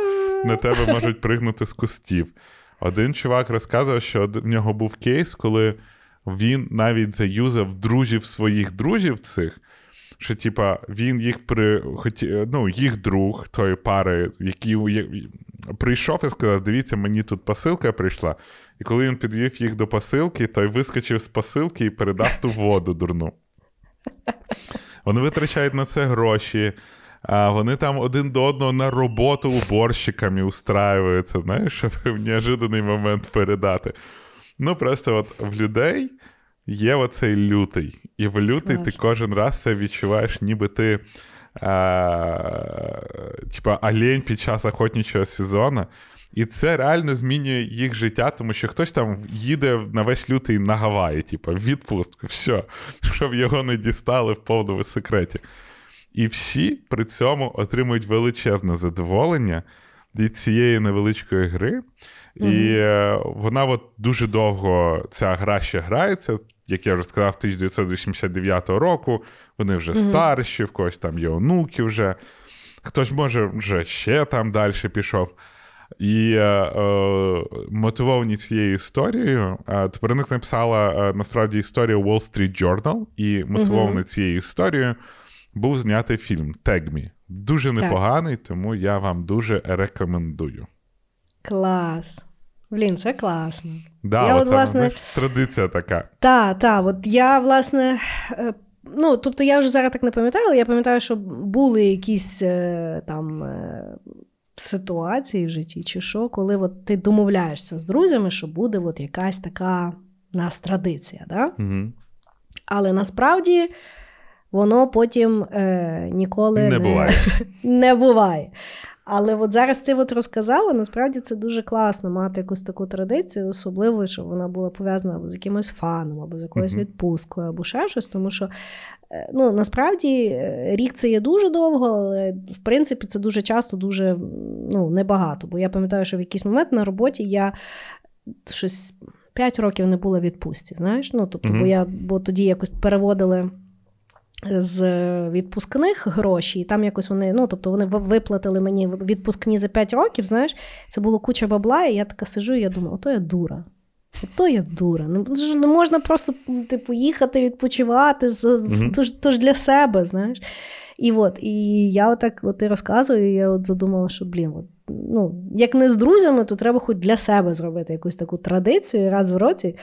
на тебе можуть пригнути з кустів. Один чувак розказав, що в нього був кейс, коли він навіть заюзав друзів своїх друзів цих, що він їх їх друг тої пари, який прийшов і сказав: "Дивіться, мені тут посилка прийшла". І коли він підвів їх до посилки, той вискочив з посилки і передав ту воду дурну. Вони витрачають на це гроші, вони там один до одного на роботу уборщиками устраюються, знаєш, щоб в неожиданий момент передати. Просто в людей є оцей лютий. І в лютий ти кожен раз це відчуваєш, ніби ти олень під час охотничого сезону. І це реально змінює їх життя, тому що хтось там їде на весь лютий на Гаваї, в відпустку, все, щоб його не дістали в повному секреті. І всі при цьому отримують величезне задоволення від цієї невеличкої гри. Mm-hmm. І вона дуже довго, ця гра ще грається, як я вже сказав, 1989 року, вони вже старші, в когось там є онуки вже, хтось може вже ще там далі пішов. І мотивовані цією історією, тепер них написала, насправді, історія Wall Street Journal, і мотивований цією історією був знятий фільм «Тегмі». Дуже непоганий, тому я вам дуже рекомендую. Клас! Блін, це класно. Да, я знаєш, традиція така. Тобто я вже зараз так не пам'ятаю, але я пам'ятаю, що були якісь ситуації в житті, чи що, коли ти домовляєшся з друзями, що буде якась така у нас традиція. Да? Угу. Але насправді воно потім ніколи не буває. Але зараз ти розказала, насправді це дуже класно мати якусь таку традицію, особливо, щоб вона була пов'язана або з якимось фаном, або з якоюсь відпусткою, або ще щось, тому що насправді рік це є дуже довго, але в принципі це дуже часто, дуже небагато, бо я пам'ятаю, що в якийсь момент на роботі я щось 5 років не була в відпустці, знаєш, бо тоді якось переводили з відпускних гроші, і там якось вони, вони виплатили мені відпускні за 5 років, знаєш, це було куча бабла, і я така сижу, і я думаю, ото я дура. То я дура. Ну можна просто типу їхати, відпочивати тож для себе, знаєш. І от, і я отак от і розказую, і я от задумала, що, блін, от, ну, як не з друзями, то треба хоч для себе зробити якусь таку традицію раз в році,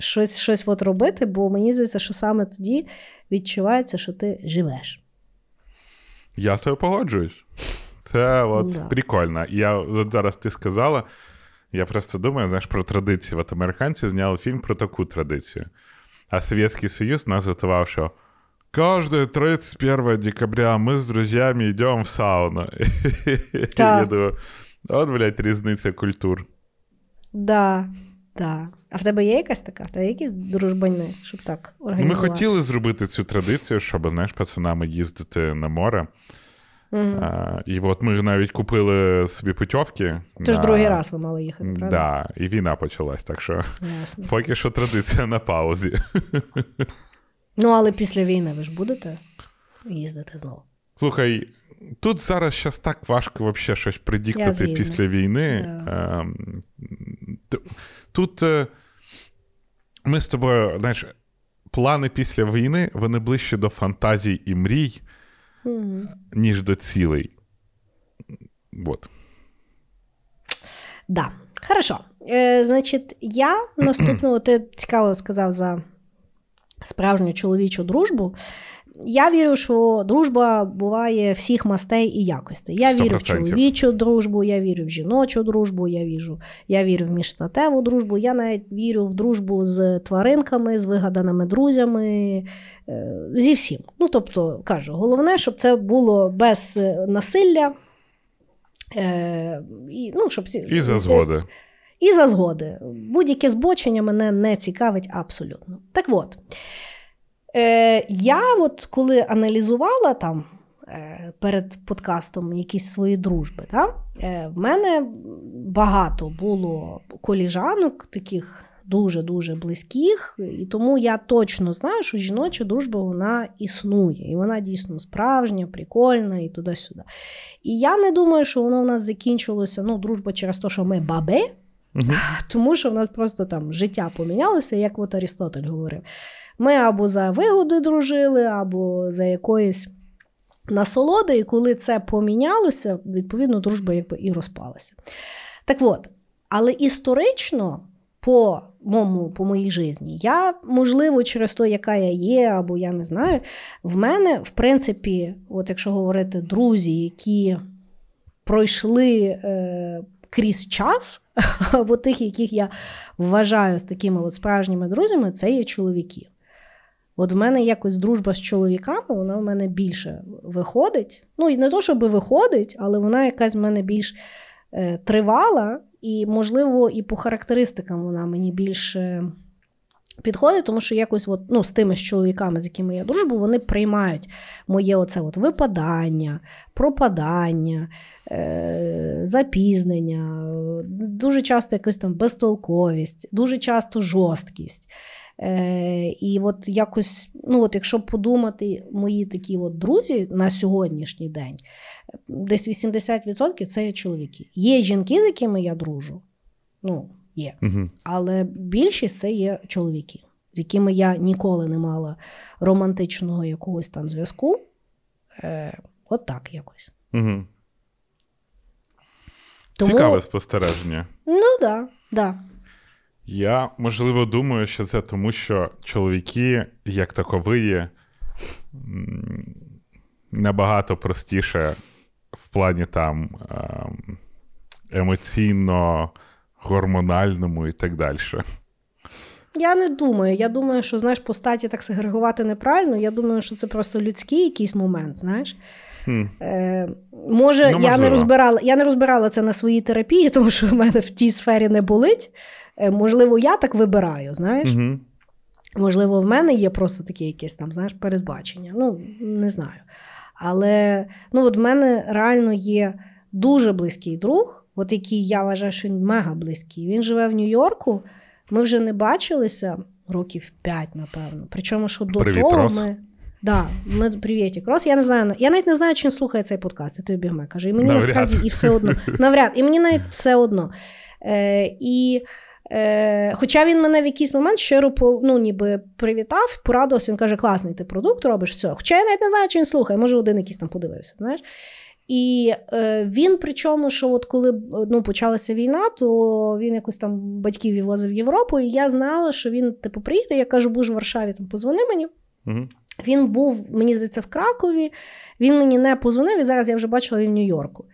щось от робити, бо мені здається, що саме тоді відчувається, що ти живеш. Я з тобою погоджуюсь. Це от прикольно. Я зараз ти сказала, я просто думаю, знаєш, про традиції. От американці зняли фільм про таку традицію. А Совєтський Союз нас готував, що каждое 31 декабря мы с друзьями идем в сауну. Да. Я думаю, от, блядь, різниця культур. Да, да. А в тебе є якась така? В тебе якісь дружбани, щоб так організувати? Ми хотіли зробити цю традицію, щоб, знаєш, пацанами їздити на море. Угу. І от ми навіть купили собі путьовки. Тож другий раз ви мали їхати, правда? Так, да, і війна почалась, так що ясно. Поки що традиція на паузі. Ну, але після війни ви ж будете їздити знову? Слухай, тут зараз щас так важко вообще щось предіктити після війни. Тут ми з тобою, знаєш, плани після війни, вони ближче до фантазій і мрій, ніж до цілей. Вот. Да. Хорошо. Значить, я наступного, ти цікаво сказав за справжню чоловічу дружбу. Я вірю, що дружба буває всіх мастей і якостей. Я 100%. Вірю в чоловічу дружбу, я вірю в жіночу дружбу, я вірю в міжстатеву дружбу, я навіть вірю в дружбу з тваринками, з вигаданими друзями, зі всім. Ну, тобто, кажу, головне, щоб це було без насилля. І за згоди. І за згоди. Будь-яке збочення мене не цікавить абсолютно. Так от, я от коли аналізувала там перед подкастом якісь свої дружби, да, в мене багато було коліжанок таких дуже-дуже близьких, і тому я точно знаю, що жіноча дружба, вона існує, і вона дійсно справжня, прикольна, і туди-сюди. І я не думаю, що воно у нас закінчилося, ну, дружба через те, що ми баби, тому що в нас просто там життя помінялося, як от Аристотель говорив. Ми або за вигоди дружили, або за якоїсь насолоди, і коли це помінялося, відповідно, дружба якби і розпалася. Так от, але історично, по моїй житті, я, можливо, через те, яка я є, або я не знаю, в мене, в принципі, от якщо говорити друзі, які пройшли крізь час, або тих, яких я вважаю з такими от справжніми друзями, це є чоловіки. От в мене якось дружба з чоловіками, вона в мене більше виходить. Ну, і не то, щоб виходить, але вона якась в мене більш тривала, і, можливо, і по характеристикам вона мені більше підходить, тому що якось от, ну, з тими ж чоловіками, з якими я дружбу, вони приймають моє оце от випадання, пропадання, запізнення, дуже часто якась там безтолковість, дуже часто жорсткість. І от якось, ну от якщо подумати, мої такі от друзі на сьогоднішній день, десь 80% це є чоловіки. Є жінки, з якими я дружу, ну, є, але більшість це є чоловіки, з якими я ніколи не мала романтичного якогось там зв'язку. От так якось. Угу. Тому... Цікаве спостереження. Ну, так, да. Я, можливо, думаю, що це тому, що чоловіки, як такові, набагато простіше в плані там емоційно-гормональному і так далі. Я не думаю. Я думаю, що, знаєш, по статі так сегрегувати неправильно. Я думаю, що це просто людський якийсь момент, знаєш. Може, ну, я не розбирала це на своїй терапії, тому що в мене в тій сфері не болить. Можливо, я так вибираю, знаєш. Угу. Можливо, в мене є просто таке якесь там, знаєш, передбачення. Ну, не знаю. Але, ну, от в мене реально є дуже близький друг, от який я вважаю, що він мега близький. Він живе в Нью-Йорку. Ми вже не бачилися років 5, напевно. Причому, що до Привіт, того Рос. Ми привітик, Рос. Я не знаю, я навіть не знаю, чи він слухає цей подкаст. І тобі бігме, кажу. І мені насправді і все одно. Навряд. І мені навіть все одно. І Хоча він мене в якийсь момент щиро ніби привітав, порадувався, він каже, класний ти продукт робиш, все. Хоча я навіть не знаю, чи він слухає, може один якийсь там подивився, знаєш. І він, причому, що от коли почалася війна, то він якось там батьків відвозив в Європу, і я знала, що він, приїде, я кажу, будеш в Варшаві, там, позвони мені. Угу. Він був, мені здається, в Кракові, він мені не позвонив, і зараз я вже бачила, він в Нью-Йорку.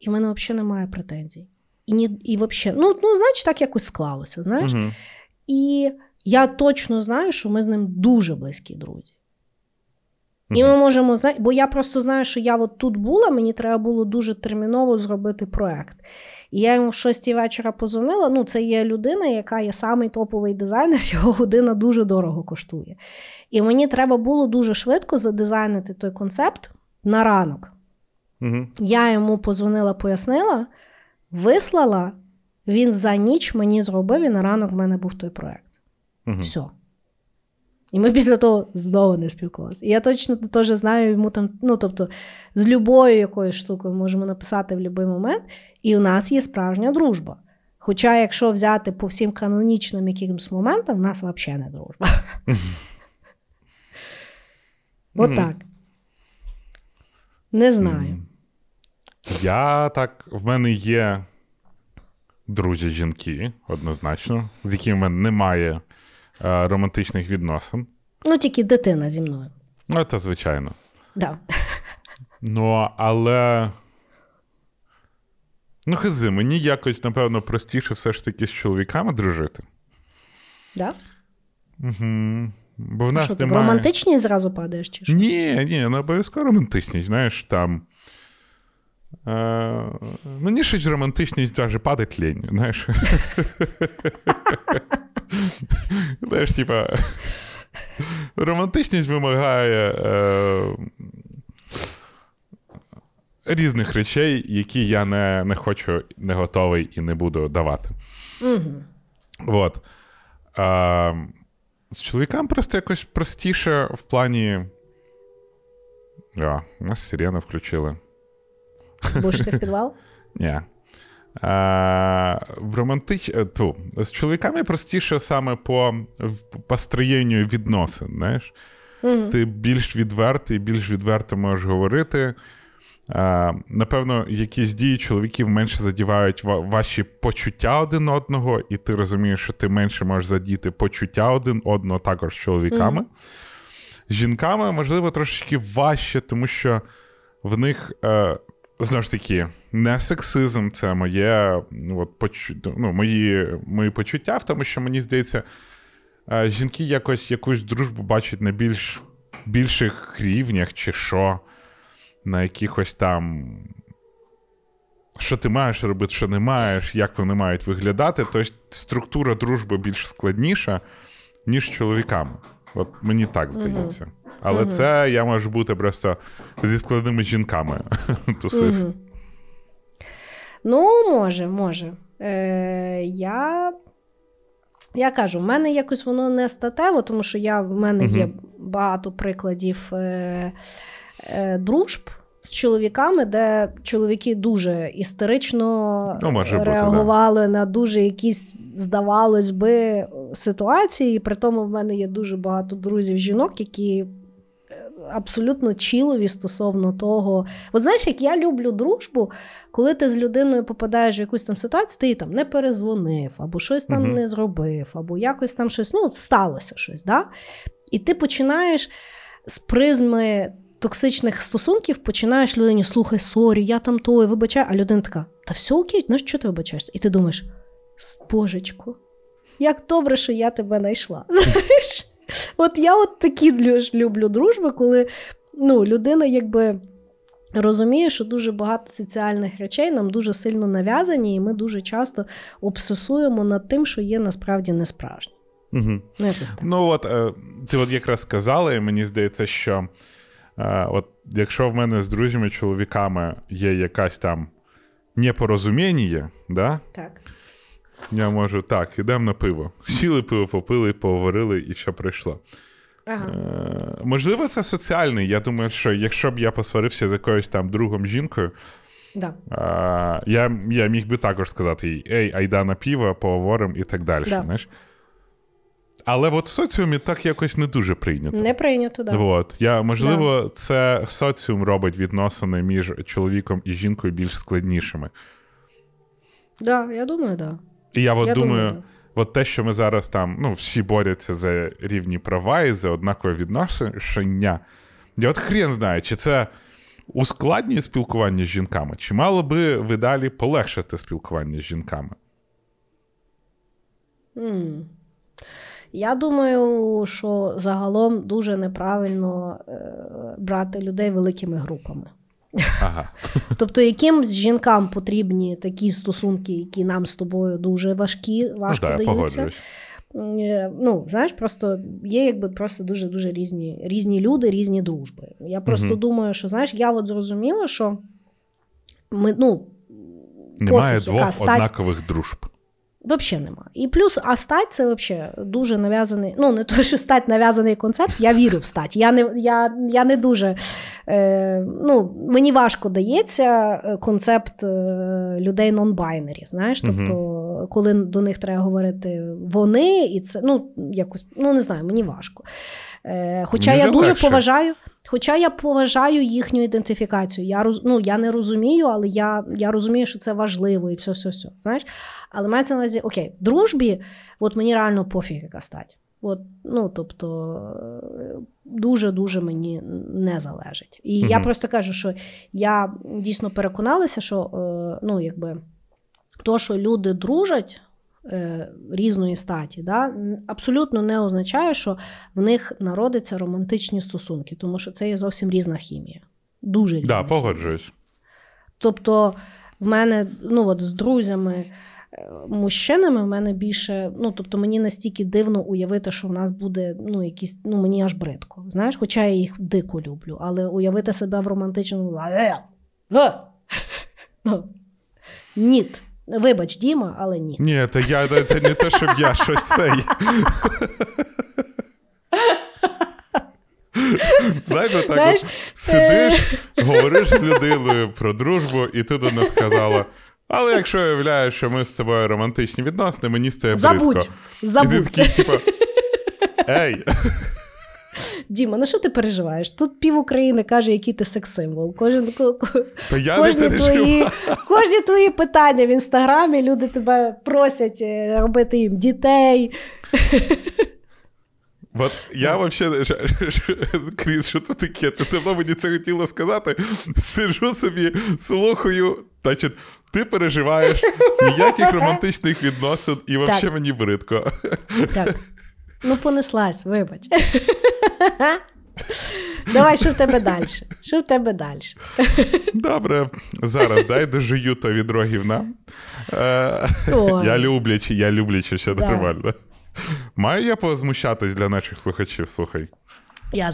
І в мене взагалі немає претензій. І взагалі, значить, так якось склалося, знаєш. Угу. І я точно знаю, що ми з ним дуже близькі друзі. І ми можемо, бо я просто знаю, що я от тут була, мені треба було дуже терміново зробити проєкт. І я йому в 6 вечора позвонила, це є людина, яка є самий топовий дизайнер, його година дуже дорого коштує. І мені треба було дуже швидко задизайнити той концепт на ранок. Угу. Я йому позвонила, пояснила, вислала, він за ніч мені зробив, і на ранок в мене був той проєкт. Угу. Все. І ми після того знову не спілкувалися. І я точно теж знаю, йому там, з любою якоюсь штукою можемо написати в будь-який момент, і в нас є справжня дружба. Хоча, якщо взяти по всім канонічним якимось моментам, в нас взагалі не дружба. От так. Не знаю. В мене є друзі-жінки, однозначно, з якими в мене немає романтичних відносин. Тільки дитина зі мною. Це звичайно. Да. Але... мені якось, напевно, простіше все ж таки з чоловіками дружити. Да? Угу. Бо в нас немає... Ти в романтичність зразу падаєш, чи що? Ні, не обов'язково романтичність, знаєш, там... Мені щось романтичність навіть падать лінь, знаєш. Знаєш, романтичність вимагає різних речей, які я не хочу, не готовий і не буду давати. Угу. От. З чоловікам просто якось простіше в плані... У нас сирену включили. Будеш ти в підвал? Ні. З чоловіками простіше саме по построєнню відносин, знаєш. Mm-hmm. Ти більш відвертий, більш відверто можеш говорити. Напевно, якісь дії чоловіків менше задівають ваші почуття один одного, і ти розумієш, що ти менше можеш задіти почуття один одного також з чоловіками. Mm-hmm. З жінками, можливо, трошечки важче, тому що в них... Знову ж таки, не сексизм, це мої почуття в тому, що, мені здається, жінки якусь дружбу бачать на більших рівнях, чи що, на якихось там, що ти маєш робити, що не маєш, як вони мають виглядати. Тобто структура дружби більш складніша, ніж чоловікам. От мені так здається. Mm-hmm. Але угу. Це я можу бути просто зі складними жінками тусив. Угу. Може. Я кажу, в мене якось воно не статево, тому що в мене є багато прикладів дружб з чоловіками, де чоловіки дуже істерично реагували на дуже якісь, здавалось би, ситуації. І при тому в мене є дуже багато друзів-жінок, які абсолютно чілові стосовно того. От знаєш, як я люблю дружбу, коли ти з людиною попадаєш в якусь там ситуацію, ти їй там не перезвонив, або щось там не зробив, або якось там щось, сталося щось, да? І ти починаєш з призми токсичних стосунків, починаєш людині, слухай, сорі, я там той, вибачаю. А людина така, та все окей, що ти вибачаєшся? І ти думаєш, божечко, як добре, що я тебе знайшла. Знаєш? Я такі люблю дружби, коли людина розуміє, що дуже багато соціальних речей нам дуже сильно нав'язані, і ми дуже часто обсесуємо над тим, що є насправді несправжнє. Угу. Ти якраз сказала, і мені здається, що якщо в мене з друзями-чоловіками є якась там непорозуміння, да? Так. Я можу, ідемо на пиво. Сіли пиво, попили, поговорили, і все прийшло. Ага. Можливо, це соціальний. Я думаю, що якщо б я посварився з якоюсь там другом жінкою, Да. Я міг би також сказати їй: ей, айда на піво, поговоримо і так далі. Да. Знаєш? Але от в соціумі так якось не дуже прийнято. Не прийнято, так. Да. От. Можливо, да. Це соціум робить відносини між чоловіком і жінкою більш складнішими. Так, да, я думаю, так. Да. І я от думаю, от те, що ми зараз там, ну, всі борються за рівні права і за однакове відношення. Я от хрен знаю, чи це ускладнює спілкування з жінками, чи мало би ви далі полегшити спілкування з жінками? Я думаю, що загалом дуже неправильно брати людей великими групами. Ага. Тобто, якимсь жінкам потрібні такі стосунки, які нам з тобою дуже важкі, важко даються. Ну, знаєш, просто є якби просто дуже-дуже різні люди, різні дружби. Я просто думаю, що, знаєш, я от зрозуміла, що ми, ну, немає двох однакових дружб. Взагалі нема. І плюс, а стать це взагалі дуже нав'язаний, ну не то, що стать нав'язаний концепт, я вірю в стать. Я не дуже, мені важко дається концепт людей нон-байнері, знаєш, тобто, коли до них треба говорити вони, і це, ну, якось, ну не знаю, мені важко. Хоча мені я дуже легше. Хоча я поважаю їхню ідентифікацію. Я не розумію, але я розумію, що це важливо і все. Знаєш? Але мається на увазі, окей, в дружбі, от мені реально пофіг, яка стать. От, ну, тобто, дуже-дуже мені не залежить. І я просто кажу, що я дійсно переконалася, що, ну, якби, то, що люди дружать різної статі, да, абсолютно не означає, що в них народяться романтичні стосунки, тому що це є зовсім різна хімія. Дуже різна. Да, погоджуюсь. Тобто, в мене, ну, от з друзями мужчинами в мене більше, ну, тобто, мені настільки дивно уявити, що в нас буде, ну, якісь, ну, мені аж бридко, знаєш, хоча я їх дико люблю, але уявити себе в романтичному ніт. Вибач, Діма, але ні. Ні, це не те, щоб я щось цей. Знаєш, отак сидиш, говориш з людиною про дружбу, і ти до нас сказала: але якщо я уявляю, що ми з тобою романтичні відносини, мені з тебе бридко. Забудь. І ти такий, типу, ей. Діма, ну що ти переживаєш? Тут пів України каже, який ти секс-символ. Кожні твої питання в Інстаграмі, люди тебе просять робити їм дітей. От я взагалі, Кріс, що це таке? Ти давно мені це хотіла сказати. Сиджу собі, слухаю, значить, ти переживаєш ніяких романтичних відносин і взагалі мені бридко. Так. Ну, понеслась, вибач. Давай, що в тебе далі? Добре, зараз дай дожию то відро гівна. Я люблячий, все нормально. Маю я позмущатись для наших слухачів, слухай. Я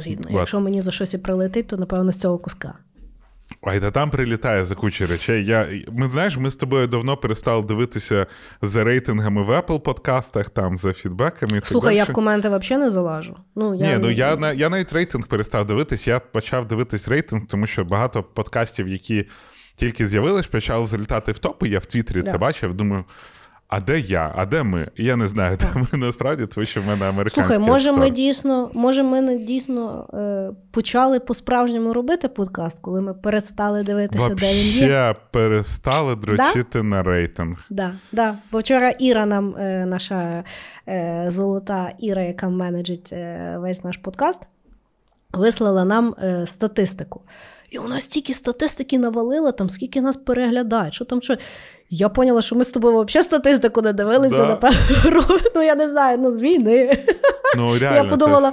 згідна. Якщо мені за щось і прилетить, то, напевно, з цього куска. Ой, та там прилітає за кучу речей. Ми з тобою давно перестали дивитися за рейтингами в Apple подкастах, там, за фідбеками. Слухай, я в коменти взагалі не залажу. Я навіть рейтинг перестав дивитись. Я почав дивитись рейтинг, тому що багато подкастів, які тільки з'явились, почали залітати в топи. Я в Твіттері це бачив, думаю... А де я? А де ми? Я не знаю, де ми насправді, тому що в мене американський експерт. Слухай, може ми дійсно почали по-справжньому робити подкаст, коли ми перестали дивитися, де він є? Вообще перестали дрочити на рейтинг. Да. Бо вчора Іра нам, наша золота Іра, яка менеджить весь наш подкаст, вислала нам статистику. І у нас тільки статистики навалило, там скільки нас переглядають, що. Я поняла, що ми з тобою взагалі статистику не дивилися, напевно, з війни. Ну, реально, я подумала,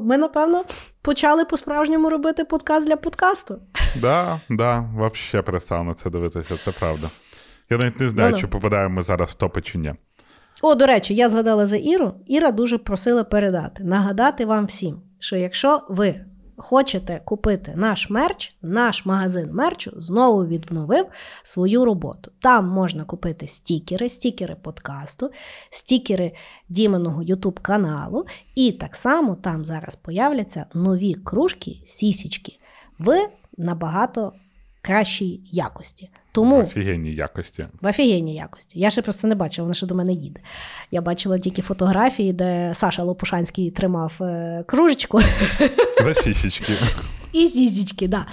ми, напевно, почали по-справжньому робити подкаст для подкасту. Да, взагалі перестав на це дивитися, це правда. Я навіть не знаю, чи попадаємо зараз в топи чи ні. О, до речі, я згадала за Іру. Іра дуже просила нагадати вам всім, що якщо ви хочете купити наш мерч, наш магазин мерчу знову відновив свою роботу. Там можна купити стікери подкасту, стікери Діминого YouTube-каналу, і так само там зараз появляться нові кружки, сісічки в набагато кращій якості. Тому... В офігенній якості. В офігенній якості. Я ще просто не бачила, вона ще до мене їде. Я бачила тільки фотографії, де Саша Лопушанський тримав кружечку. За сісічки. І сісічки, да.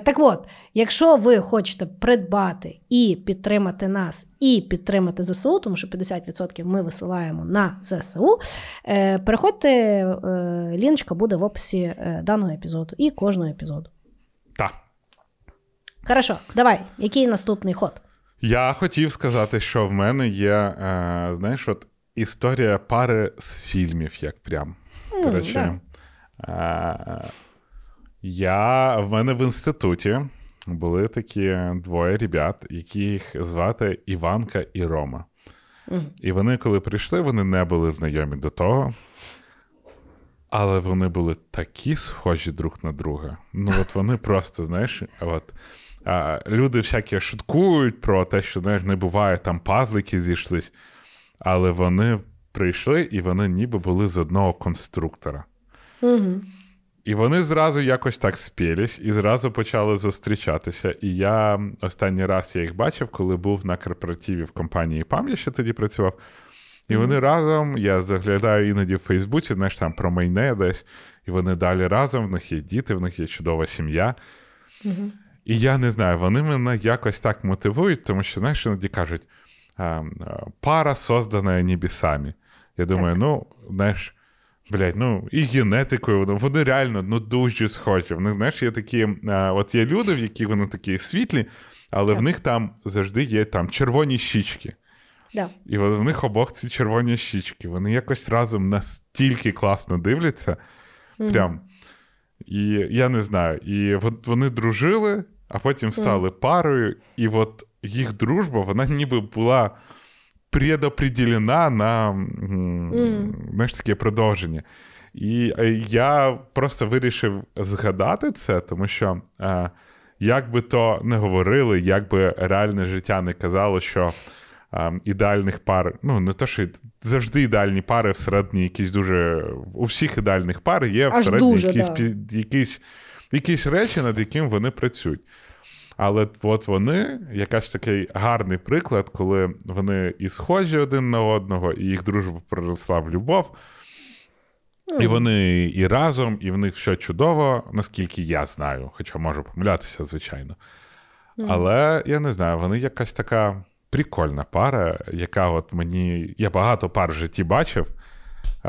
Так от, якщо ви хочете придбати і підтримати нас, і підтримати ЗСУ, тому що 50% ми висилаємо на ЗСУ, переходьте, ліночка буде в описі даного епізоду і кожного епізоду. Так. Хорошо, давай, який наступний ход? Я хотів сказати, що в мене є, знаєш, от історія пари з фільмів, як прям. Коротше, да. В мене в інституті були такі двоє ребят, яких звати Іванка і Рома. І вони, коли прийшли, вони не були знайомі до того. Але вони були такі схожі друг на друга. Ну, от вони просто, знаєш, от... люди всякі шуткують про те, що, знаєш, не буває, там пазлики зійшлись. Але вони прийшли, і вони ніби були з одного конструктора. Угу. І вони зразу якось так спілись, і зразу почали зустрічатися. І я останній раз я їх бачив, коли був на корпоративі в компанії «Пам'ять», ще тоді працював. І вони разом, я заглядаю іноді в Фейсбуці, знаєш, там про майне десь, і вони далі разом, в них є діти, в них є чудова сім'я. Угу. І я не знаю, вони мене якось так мотивують, тому що, знаєш, іноді кажуть, пара создана небесами. Я думаю, так. Ну, знаєш, блядь, ну, і генетикою, вони реально, ну, дуже схожі. Вони, знаєш, є такі, от є люди, в які вони такі світлі, але так. В них там завжди є там червоні щічки. Да. І в них обох ці червоні щічки. Вони якось разом настільки класно дивляться. Прям. І я не знаю. І от вони дружили, а потім стали парою. І от їх дружба, вона ніби була предопределена на знаєш, таке продовження. І я просто вирішив згадати це, тому що як би то не говорили, як би реальне життя не казало, що ідеальних пар, ну не то, що завжди ідеальні пари всередині якісь дуже, у всіх ідеальних пар є всередині дуже, якісь речі, над яким вони працюють. Але от вони, якась такий гарний приклад, коли вони і схожі один на одного, і їх дружба переросла в любов, і вони і разом, і в них все чудово, наскільки я знаю, хоча можу помилятися, звичайно. Але, я не знаю, вони якась така прикольна пара, яка от мені... Я багато пар в житті бачив,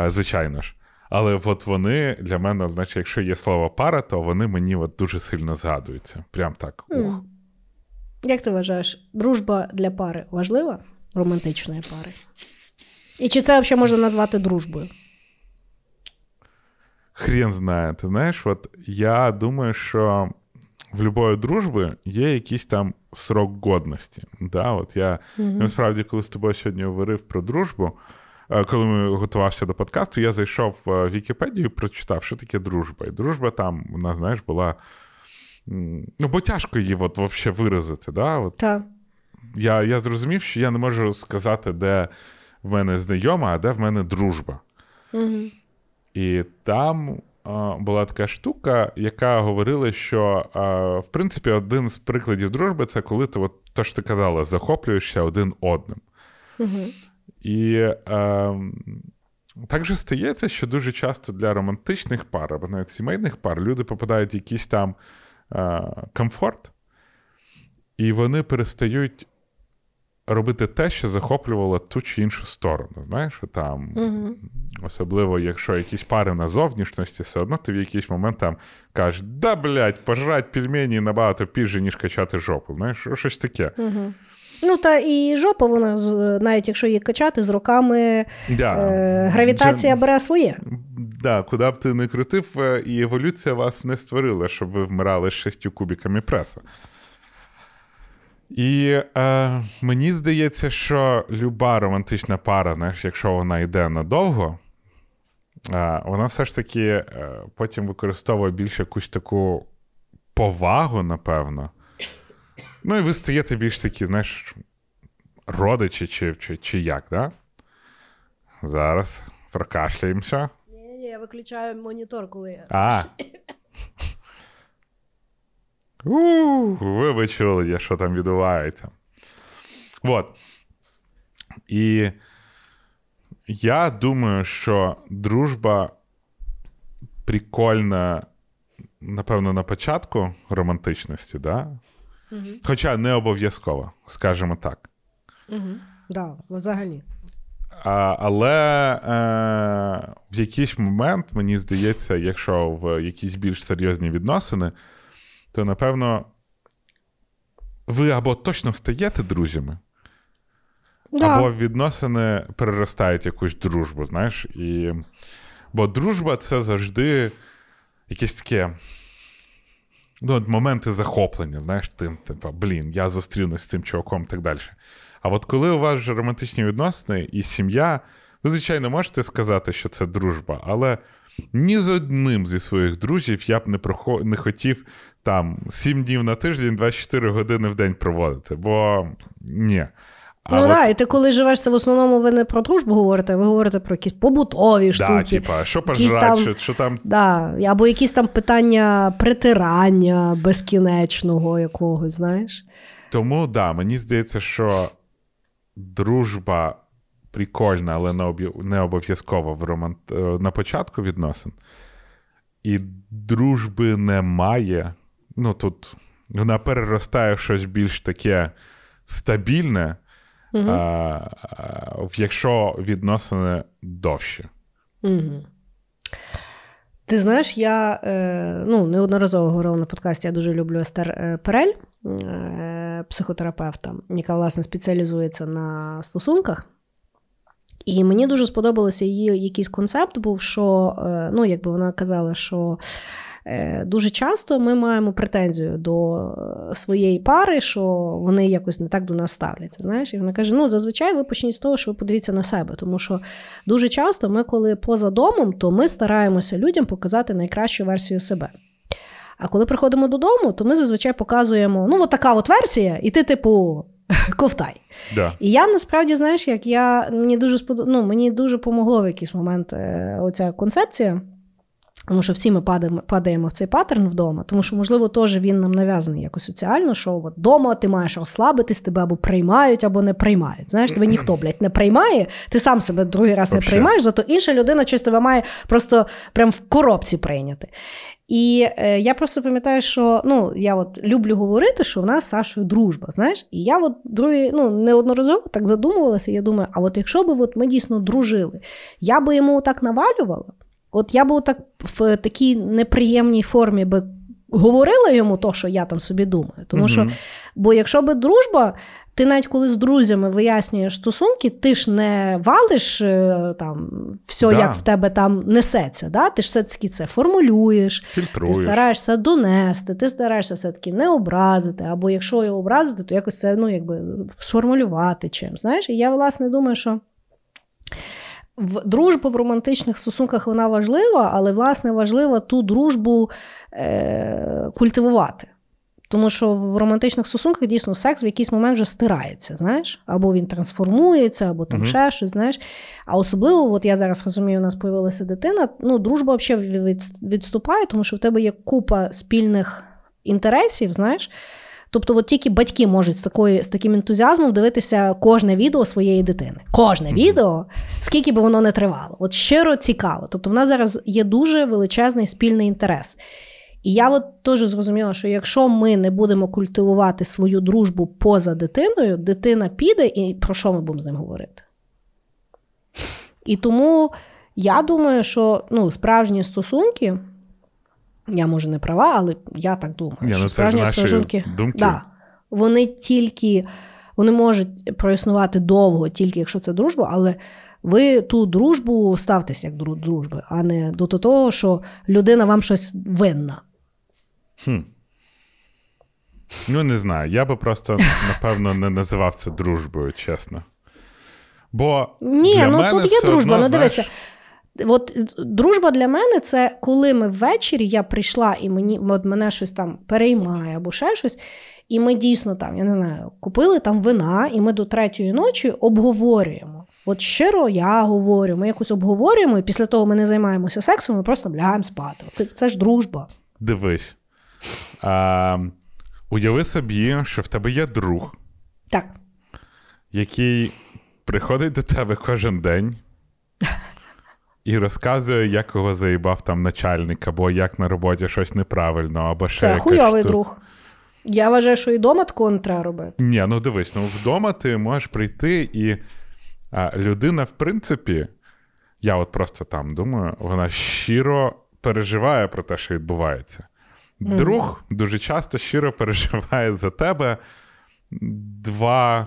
звичайно ж. Але от вони для мене, значить, якщо є слово пара, то вони мені от дуже сильно згадуються. Прям так. Як ти вважаєш, дружба для пари важлива? Романтичної пари? І чи це взагалі можна назвати дружбою? Хрен знає. Ти знаєш, от я думаю, що в любої дружби є якийсь там срок годності. Да? От я насправді, коли з тобою сьогодні говорив про дружбу, коли ми готувався до подкасту, я зайшов в Вікіпедію і прочитав, що таке дружба. І дружба там, вона, знаєш, була... Ну, бо тяжко її от взагалі виразити. Да? От я зрозумів, що я не можу сказати, де в мене знайома, а де в мене дружба. Mm-hmm. І там... була така штука, яка говорила, що, в принципі, один з прикладів дружби – це коли ти, от, то, що ти казала, захоплюєшся один одним. Угу. І так же стається, що дуже часто для романтичних пар, або навіть сімейних пар, люди попадають в якийсь там комфорт, і вони перестають робити те, що захоплювало ту чи іншу сторону. Знаєш, там, особливо, якщо якісь пари на зовнішності, все одно ти в якийсь момент там кажеш, да, блядь, пожрать пельмені набагато пізже, ніж качати жопу. Знаєш, щось таке. Ну, та і жопа, вона, навіть якщо її качати, з роками гравітація бере своє. Да, куди б ти не крутив, і еволюція вас не створила, щоб ви вмирали з 6 кубиками преса. І мені здається, що люба романтична пара, знаєш, якщо вона йде надовго, вона все ж таки потім використовує більше якусь таку повагу, напевно. Ну і ви стаєте більш такі, знаєш, родичі чи як, да? Зараз прокашляємося. Ні, я виключаю монітор, коли я... Ви чули, що там відбувається. От. І я думаю, що дружба прикольна, напевно, на початку романтичності, да? Угу. Хоча не обов'язково, скажімо так. Угу. Да, взагалі. Але в якийсь момент, мені здається, якщо в якісь більш серйозні відносини, то, напевно, ви або точно стаєте друзями, да, або відносини переростають якусь дружбу, знаєш. І... Бо дружба – це завжди якісь такі, ну, моменти захоплення, знаєш, тим, типу, блін, я зустрінусь з цим чуваком і так далі. А от коли у вас же романтичні відносини і сім'я, ви, звичайно, можете сказати, що це дружба, але ні з одним зі своїх друзів я б не хотів там 7 днів на тиждень, 24 години в день проводити, бо ні. А ну, да, і ти коли живешся, в основному ви не про дружбу говорите, а ви говорите про якісь побутові штуки. Да, типа, що пожрати, що там... Да, або якісь там питання притирання безкінечного якогось, знаєш. Тому, да, мені здається, що дружба прикольна, але не обов'язково на початку відносин. І дружби немає. Ну, тут вона переростає в щось більш таке стабільне, угу, якщо відносини довші. Угу. Ти знаєш, я неодноразово говорила на подкасті, я дуже люблю Естер Перель, психотерапевта, яка, власне, спеціалізується на стосунках. І мені дуже сподобався її якийсь концепт був, що, ну, якби вона казала, що дуже часто ми маємо претензію до своєї пари, що вони якось не так до нас ставляться, знаєш. І вона каже, ну, зазвичай ви почніть з того, що ви подивіться на себе, тому що дуже часто ми, коли поза домом, то ми стараємося людям показати найкращу версію себе. А коли приходимо додому, то ми зазвичай показуємо, ну, от така от версія, і ти, типу, ковтай. Да. І я, насправді, знаєш, як мені дуже помогло в якийсь момент оця концепція, тому що всі ми падаємо в цей паттерн вдома, тому що, можливо, теж він нам нав'язаний якось соціально, що от вдома ти маєш розслабитись, тебе або приймають, або не приймають. Знаєш, тебе ніхто, блядь, не приймає, ти сам себе другий раз не приймаєш, зато інша людина щось тебе має просто прям в коробці прийняти. І я просто пам'ятаю, що, ну, я от люблю говорити, що в нас з Сашою дружба, знаєш. І я от неодноразово так задумувалася, я думаю, а от якщо б ми дійсно дружили, я би йому так навалювала, от я би так в такій неприємній формі би говорила йому то, що я там собі думаю. Тому що, бо якщо би дружба, ти навіть коли з друзями вияснюєш стосунки, ти ж не валиш там все, да, як в тебе там несеться. Да? Ти ж все-таки це формулюєш, фільтруєш, ти стараєшся донести, ти стараєшся все-таки не образити, або якщо його образити, то якось це, ну, якби сформулювати чим. Знаєш? І я, власне, думаю, що дружба в романтичних стосунках, вона важлива, але, власне, важливо ту дружбу культивувати. Тому що в романтичних стосунках дійсно секс в якийсь момент вже стирається, знаєш? Або він трансформується, або там ще щось, знаєш? А особливо, от я зараз розумію, у нас появилася дитина, ну, дружба взагалі відступає, тому що в тебе є купа спільних інтересів, знаєш? Тобто от тільки батьки можуть з таким ентузіазмом дивитися кожне відео своєї дитини. Кожне відео, скільки би воно не тривало. От щиро цікаво. Тобто в нас зараз є дуже величезний спільний інтерес. І я от теж зрозуміла, що якщо ми не будемо культивувати свою дружбу поза дитиною, дитина піде, і про що ми будемо з ним говорити? І тому я думаю, що, ну, справжні стосунки... Я, може, не права, але я так думаю. Що справжні стосунки, да, вони можуть проіснувати довго, тільки якщо це дружба, але ви ту дружбу ставтеся як до дружби, а не до того, що людина вам щось винна. Ну, не знаю. Я би просто, напевно, не називав це дружбою, чесно. Бо ні, ну тут є дружба, ну дивися. От дружба для мене – це коли ми ввечері, я прийшла, і мене щось там переймає або ще щось, і ми дійсно там, я не знаю, купили там вина, і ми до 3:00 ночі обговорюємо. От щиро я говорю, ми якось обговорюємо, і після того ми не займаємося сексом, ми просто лягаємо спати. Це ж дружба. Дивись. Уяви собі, що в тебе є друг. Так. Який приходить до тебе кожен день і розказує, як його заїбав там начальник, або як на роботі щось неправильно, або ще якось. Це хуйовий друг. Я вважаю, що і вдома такого не треба робити. Ні, ну дивись, ну вдома ти можеш прийти і людина, в принципі, я от просто там думаю, вона щиро переживає про те, що відбувається. Друг дуже часто щиро переживає за тебе 2-3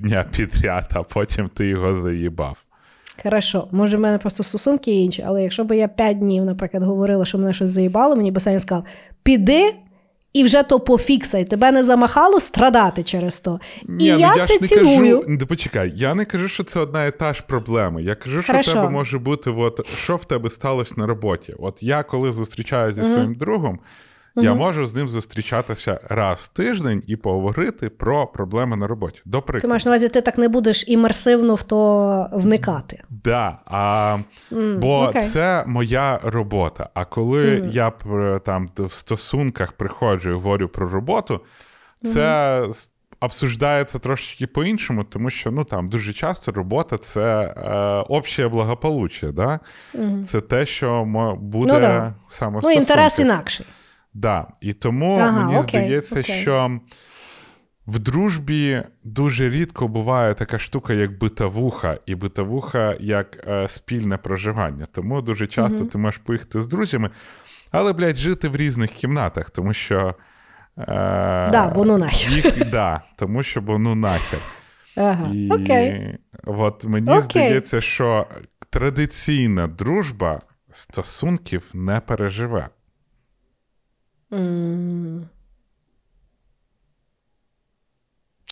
дня підряд, а потім ти його заїбав. Хорошо, може в мене просто стосунки інші, але якщо б я 5 днів, наприклад, говорила, що мене щось заїбало, мені би Саня сказав, піди і вже то пофіксай, тебе не замахало страдати через то. Я це ціную. Почекай, я не кажу, що це одна і та ж проблема. Я кажу, що в тебе може бути, от, що в тебе сталося на роботі. От я, коли зустрічаюся зі своїм другом, я можу з ним зустрічатися раз в тиждень і поговорити про проблеми на роботі. До прикладу. Ти маєш на увазі, ти так не будеш імерсивно в то вникати. Так, да, це моя робота. А коли я там в стосунках приходжу і говорю про роботу, це обсуждається трошечки по-іншому, тому що ну, там, дуже часто робота – це общее благополуччя. Да? Це те, що буде саме в стосунках. Ну, інтерес інакший. Да. І тому мені здається, що в дружбі дуже рідко буває така штука, як битовуха, і битовуха як спільне проживання. Тому дуже часто ти можеш поїхати з друзями, але, блядь, жити в різних кімнатах, тому що... бо ну нахер. Тому що бо ну нахер. І от мені здається, що традиційна дружба стосунків не переживе.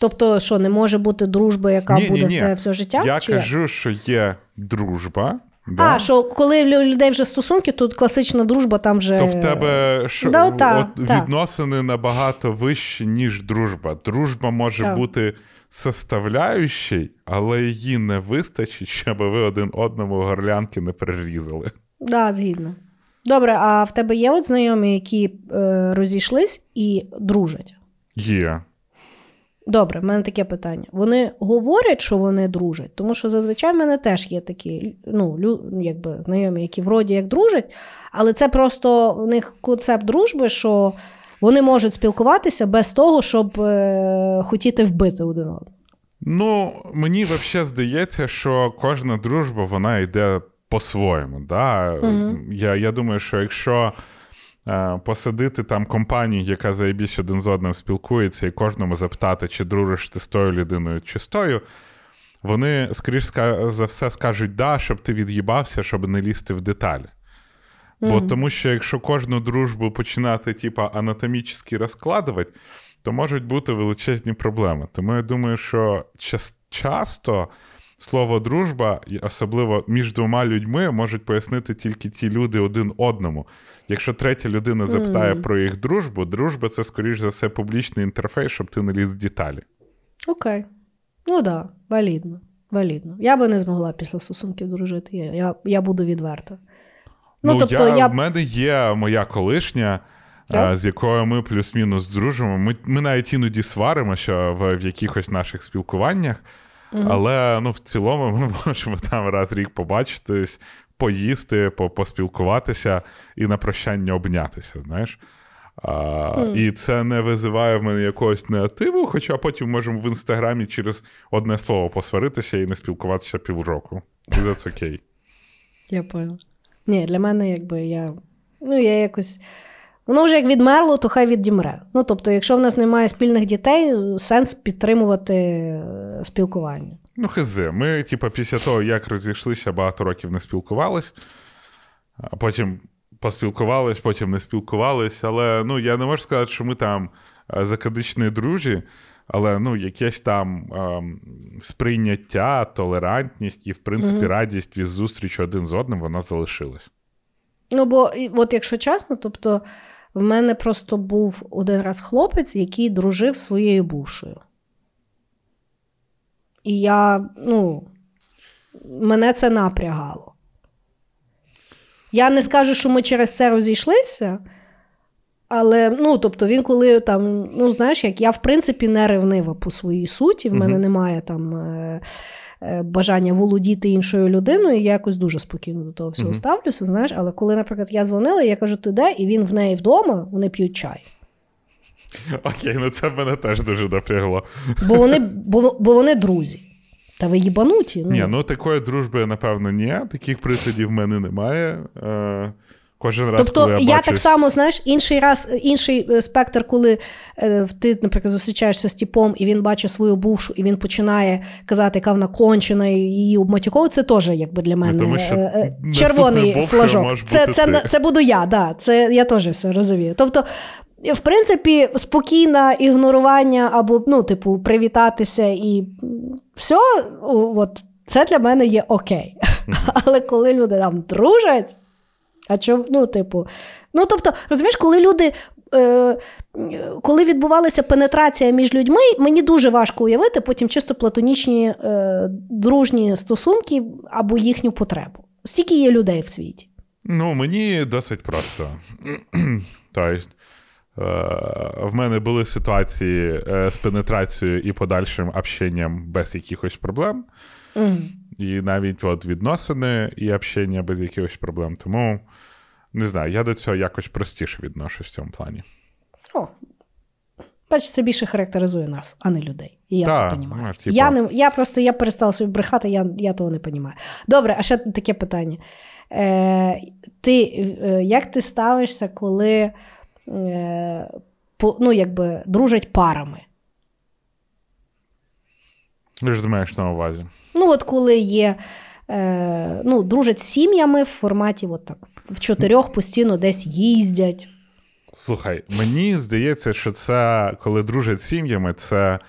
Тобто, що, не може бути дружба, яка буде в все життя? Я кажу, що є дружба. Да. А, що коли у людей вже стосунки, тут класична дружба, там вже... То в тебе відносини набагато вищі, ніж дружба. Дружба може бути составляючою, але її не вистачить, щоб ви один одному горлянки не перерізали. Так, згідно. Добре, а в тебе є от знайомі, які розійшлись і дружать? Є. Добре, в мене таке питання. Вони говорять, що вони дружать? Тому що зазвичай в мене теж є такі якби знайомі, які вроді як дружать, але це просто у них концепт дружби, що вони можуть спілкуватися без того, щоб хотіти вбити один одного. Ну, мені взагалі здається, що кожна дружба, вона йде по-своєму, да? Я думаю, що якщо посадити там компанію, яка найбільше один з одним спілкується, і кожному запитати, чи дружиш ти з тою людиною, чи з тою, вони, скоріш за все, скажуть «да», щоб ти від'їбався, щоб не лізти в деталі. Бо тому що, якщо кожну дружбу починати, анатомічно розкладувати, то можуть бути величезні проблеми. Тому я думаю, що часто слово «дружба», особливо між двома людьми, можуть пояснити тільки ті люди один одному. Якщо третя людина запитає про їх дружбу, дружба – це, скоріш за все, публічний інтерфейс, щоб ти не ліз в деталі. Окей. Ну да, валідно. Я би не змогла після стосунків дружити. Я буду відверта. В мене є моя колишня, з якою ми плюс-мінус дружимо. Ми навіть іноді сваримо, що в якихось наших спілкуваннях. Але в цілому ми можемо там раз в рік побачитись, поїсти, поспілкуватися і на прощання обнятися, знаєш. І це не визиває в мене якогось негативу, хоча потім можемо в Інстаграмі через одне слово посваритися і не спілкуватися півроку. І це окей. Я поняла. Ні, для мене якби я якось... Воно вже як відмерло, то хай відімре. Тобто, якщо в нас немає спільних дітей, сенс підтримувати спілкування. Ми, після того, як розійшлися, багато років не спілкувались, а потім поспілкувались, потім не спілкувались, але, я не можу сказати, що ми там закадичні друзі, але, якесь там сприйняття, толерантність і, в принципі, радість від зустрічі один з одним, вона залишилась. Бо, от якщо чесно, тобто, в мене просто був один раз хлопець, який дружив зі своєю бувшою. І я, мене це напрягало. Я не скажу, що ми через це розійшлися, Але, ну, тобто, він коли там, ну, знаєш, як я, в принципі, не ревнива по своїй суті, в мене немає там бажання володіти іншою людиною, я якось дуже спокійно до того всього ставлюся, знаєш, але коли, наприклад, я дзвонила, я кажу, ти де, і він в неї вдома, вони п'ють чай. Окей, ну це мене теж дуже напрягло. Бо вони друзі. Та ви їбануті. Ну. Ні, ну такої дружби, напевно, ні. Таких присудів в мене немає. Кожен раз, тобто, коли я бачусь... так само, знаєш, інший спектр, коли ти, наприклад, зустрічаєшся з тіпом, і він бачить свою бувшу, і він починає казати, яка вона кончена, і її обматюковує, це теж, якби для мене, тому, червоний флажок. Це буду я, да, це я теж все розумію. Тобто, в принципі, спокійне ігнорування або, ну, типу, привітатися і все, от, це для мене є окей. Але коли люди там дружать, а чому, ну, типу, ну, тобто, розумієш, коли люди, коли відбувалася пенетрація між людьми, мені дуже важко уявити потім чисто платонічні дружні стосунки або їхню потребу. Стільки є людей в світі. Ну, мені досить просто. Тобто, в мене були ситуації з пенетрацією і подальшим общенням без якихось проблем. І навіть от відносини і общення без якихось проблем. Тому, не знаю, я до цього якось простіше відношусь в цьому плані. О, бачиш, це більше характеризує нас, а не людей. І я це розумію. Типу... Я перестала собі брехати, я того не розумію. Добре, а ще таке питання. Як ти ставишся, коли дружать парами? Ти ж маєш на увазі. Ну, от коли є, дружать з сім'ями в форматі от так, в 4 постійно десь їздять. Слухай, мені здається, що це, коли дружать з сім'ями, це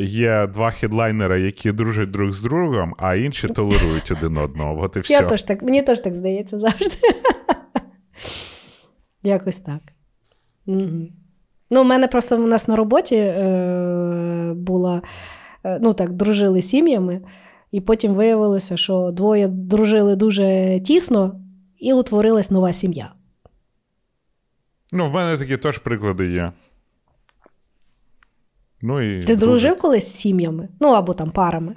є 2 хедлайнери, які дружать друг з другом, а інші толерують один одного. От і все. Мені теж так здається завжди. Якось так. Угу. Ну, в мене просто у нас на роботі була... Ну так, дружили сім'ями, і потім виявилося, що 2 дружили дуже тісно, і утворилась нова сім'я. Ну, в мене такі теж приклади є. Ну, і ти дружив колись з сім'ями? Ну, або там парами?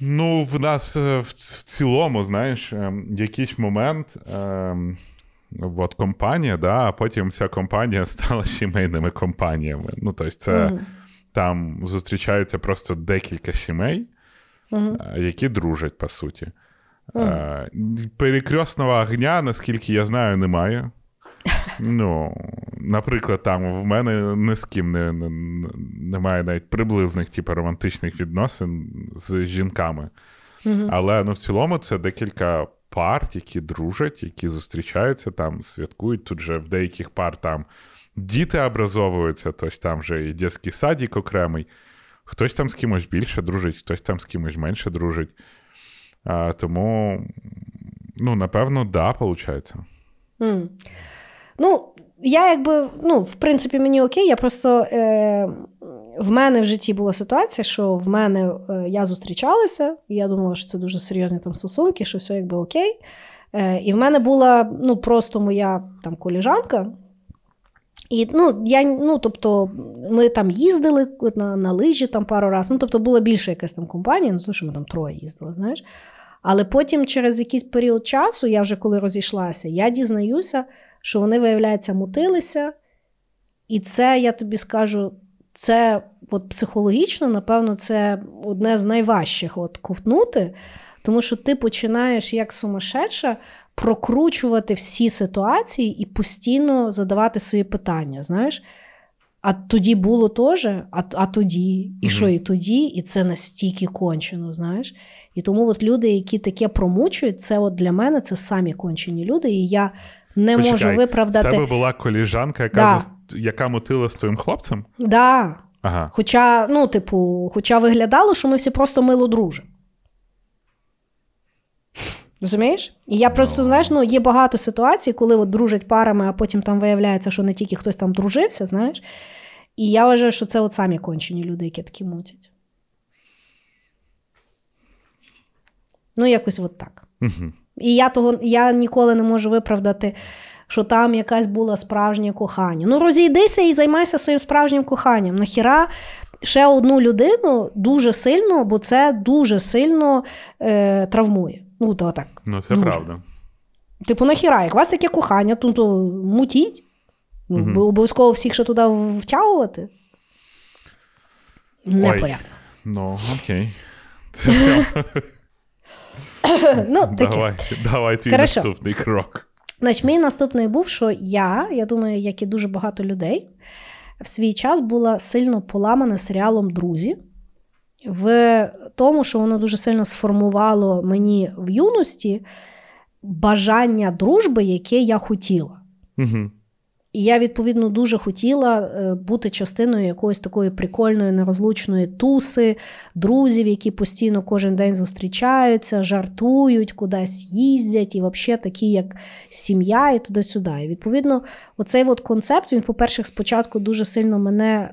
Ну, в нас в цілому, знаєш, якийсь момент... От компанія, да, а потім ця компанія стала сімейними компаніями. Ну, тобто це... Там зустрічаються просто декілька сімей, які дружать, по суті. Перекресного огня, наскільки я знаю, немає. Ну, наприклад, там в мене ні з ким немає навіть приблизних, типу, романтичних відносин з жінками. Але, ну, в цілому це декілька пар, які дружать, які зустрічаються, там святкують. Тут же в деяких пар там діти образовуються, тож там же і дитячий садик окремий. Хтось там з кимось більше дружить, хтось там з кимось менше дружить. Тому, ну, напевно, да, виходить. Ну, я якби, ну, в принципі, мені окей, я просто, в мене в житті була ситуація, що в мене, я зустрічалася, і я думала, що це дуже серйозні там стосунки, що все якби окей. І в мене була, ну, просто моя там коліжанка. І, ну, тобто, ми там їздили на лижі там пару разів, ну, тобто, була більша якась там компанія, ну, слушай, ми там 3 їздили, знаєш. Але потім через якийсь період часу, я вже коли розійшлася, я дізнаюся, що вони, виявляється, мутилися, і це, я тобі скажу, це от психологічно, напевно, це одне з найважчих от ковтнути, тому що ти починаєш як сумасшедша прокручувати всі ситуації і постійно задавати свої питання, знаєш. А тоді було теж, а тоді, і що і тоді, і це настільки кончено, знаєш. І тому от люди, які таке промучують, це от для мене це самі кончені люди, і я не можу виправдати. В тебе була коліжанка, яка мутила з твоїм хлопцем? Так. Да. Ага. Хоча, ну, типу, виглядало, що ми всі просто мило дружимо. Розумієш? І я просто, знаєш, ну, є багато ситуацій, коли от дружать парами, а потім там виявляється, що не тільки хтось там дружився, знаєш. І я вважаю, що це от самі кончені люди, які такі мутять. Ну, якось от так. І я ніколи не можу виправдати що там якась була справжнє кохання. Ну, розійдися і займайся своїм справжнім коханням. Нахіра ще одну людину дуже сильно, бо це дуже сильно травмує. Ну, то так. Ну, це дуже. Правда. Типу, нахіра, як у вас таке кохання, то мутіть. Угу. Обов'язково всіх ще туди втягувати. Непорядно. Ну, окей. Давай твій наступний крок. Значить, мій наступний був, що я думаю, як і дуже багато людей, в свій час була сильно поламана серіалом «Друзі», в тому, що воно дуже сильно сформувало мені в юності бажання дружби, яке я хотіла. Угу. І я, відповідно, дуже хотіла бути частиною якоїсь такої прикольної, нерозлучної туси, друзів, які постійно кожен день зустрічаються, жартують, кудись їздять, і взагалі такі, як сім'я, і туди-сюди. І, відповідно, оцей от концепт, він, по-перше, спочатку дуже сильно мене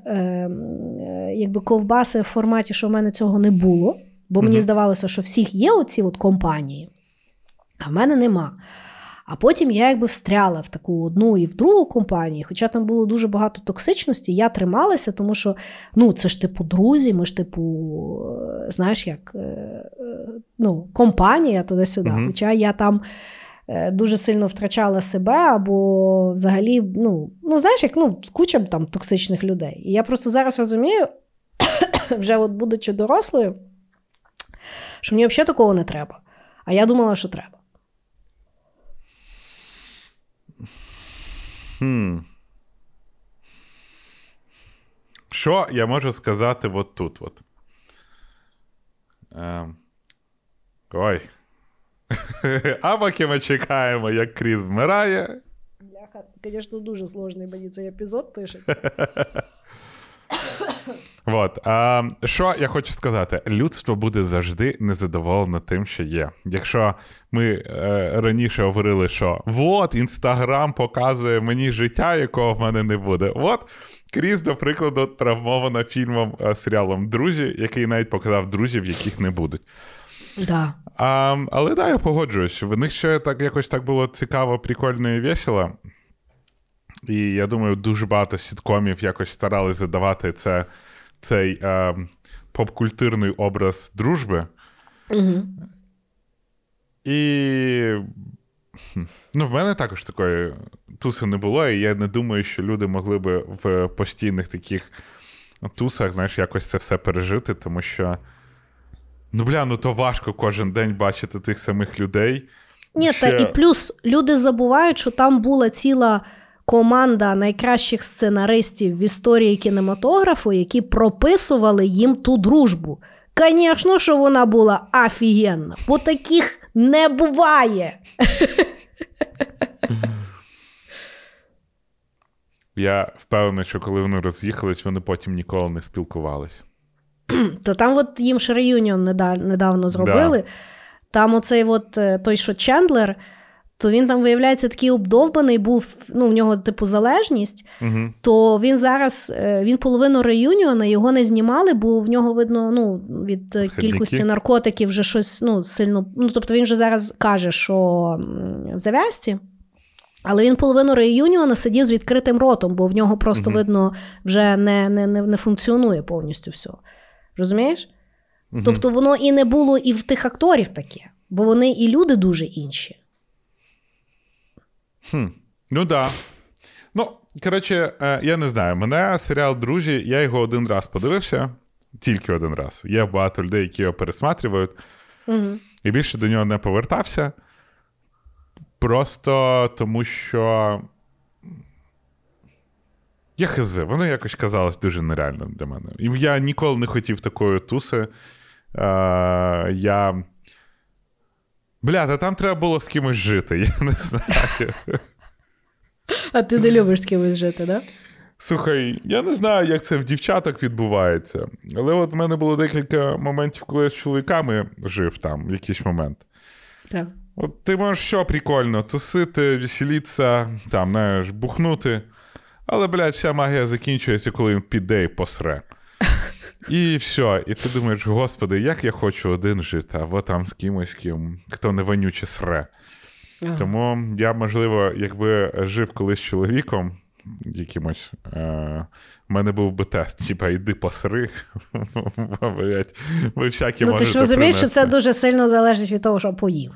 якби ковбаси в форматі, що в мене цього не було, бо мені здавалося, що всіх є оці от компанії, а в мене нема. А потім я якби встряла в таку одну і в другу компанію, хоча там було дуже багато токсичності, я трималася, тому що, ну, це ж типу друзі, ми ж типу, знаєш, як, ну, компанія туди-сюди. Mm-hmm. Хоча я там дуже сильно втрачала себе або взагалі, ну знаєш, як, ну, з кучем там токсичних людей. І я просто зараз розумію, вже от будучи дорослою, що мені взагалі такого не треба. А я думала, що треба. Що я можу сказати от тут? От? Ой. А поки ми чекаємо, як Кріс вмирає. Бляха, звісно, дуже складний мені цей епізод пише. От. Що я хочу сказати? Людство буде завжди незадоволено тим, що є. Якщо ми раніше говорили, що «Вот, Інстаграм показує мені життя, якого в мене не буде». От, Кріс, до прикладу, травмована фільмом, серіалом «Друзі», який навіть показав друзів, яких не будуть. Да. Але да, я погоджуюсь. В них ще так, якось так було цікаво, прикольно і весело. І я думаю, дуже багато сіткомів якось старались задавати цей попкультурний образ дружби. Угу. І ну, в мене також такої туси не було, і я не думаю, що люди могли би в постійних таких тусах, знаєш, якось це все пережити, тому що то важко кожен день бачити тих самих людей. Ні, ще... та і плюс люди забувають, що там була ціла команда найкращих сценаристів в історії кінематографу, які прописували їм ту дружбу. Звісно, що вона була офігенна. Бо таких не буває. Я впевнений, що коли вони роз'їхались, вони потім ніколи не спілкувались. То там от їм ще реюніон недавно зробили. Да. Там оцей от той, що Чендлер, то він там, виявляється, такий обдовбаний був, ну, в нього, типу, залежність, угу. То він зараз, він половину реюніона, його не знімали, бо в нього, видно, ну, від кількості наркотиків вже щось, ну, сильно, ну, тобто він вже зараз каже, що в зав'язці, але він половину реюніона сидів з відкритим ротом, бо в нього просто, угу. видно, вже не функціонує повністю все. Розумієш? Угу. Тобто воно і не було і в тих акторів таке, бо вони і люди дуже інші. Ну, да. Ну, коротше, я не знаю. Мене серіал «Друзі», я його один раз подивився. Тільки один раз. Є багато людей, які його пересматривають. Угу. І більше до нього не повертався. Просто тому, що... Я хз. Воно якось казалось дуже нереальним для мене. І я ніколи не хотів такої туси. Я... Та там треба було з кимось жити, я не знаю. А ти не любиш з кимось жити, да? Слухай, я не знаю, як це в дівчаток відбувається. Але от в мене було декілька моментів, коли я з чоловіками жив там, в якийсь момент. Так. От ти можеш що прикольно, тусити, веселитися, там, знаєш, бухнути. Але, вся магія закінчується, коли він піде і посре. І все. І ти думаєш, господи, як я хочу один жити, або там з кимось, хто не вонюче сре. Ага. Тому я, можливо, якби жив колись з чоловіком, якимось, в мене був би тест, типа, іди посри, ви всякі можете принести. Ну, ти ж розумієш, що це дуже сильно залежить від того, що поїв.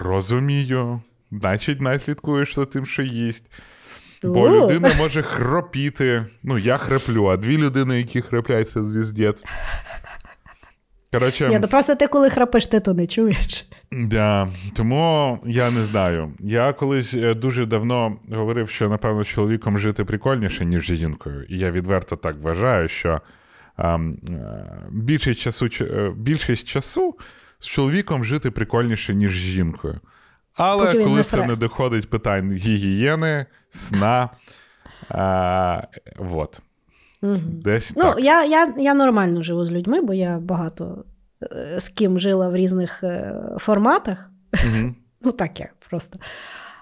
Розумію. Значить, наслідкуєш за тим, що їсть. Бо людина може хропіти. Ну, я хреплю, а дві людини, які хрепляють, це звіздець. Короче, ні, ну просто ти, коли храпиш, ти то не чуєш. Да, тому я не знаю. Я колись дуже давно говорив, що, напевно, чоловіком жити прикольніше, ніж жінкою. І я відверто так вважаю, що більшість часу з чоловіком жити прикольніше, ніж з жінкою. Але поки коли це не доходить питань гігієни, сна, вот. Угу. Десь ну, так. Я нормально живу з людьми, бо я багато з ким жила в різних форматах. Угу. Ну, так я просто.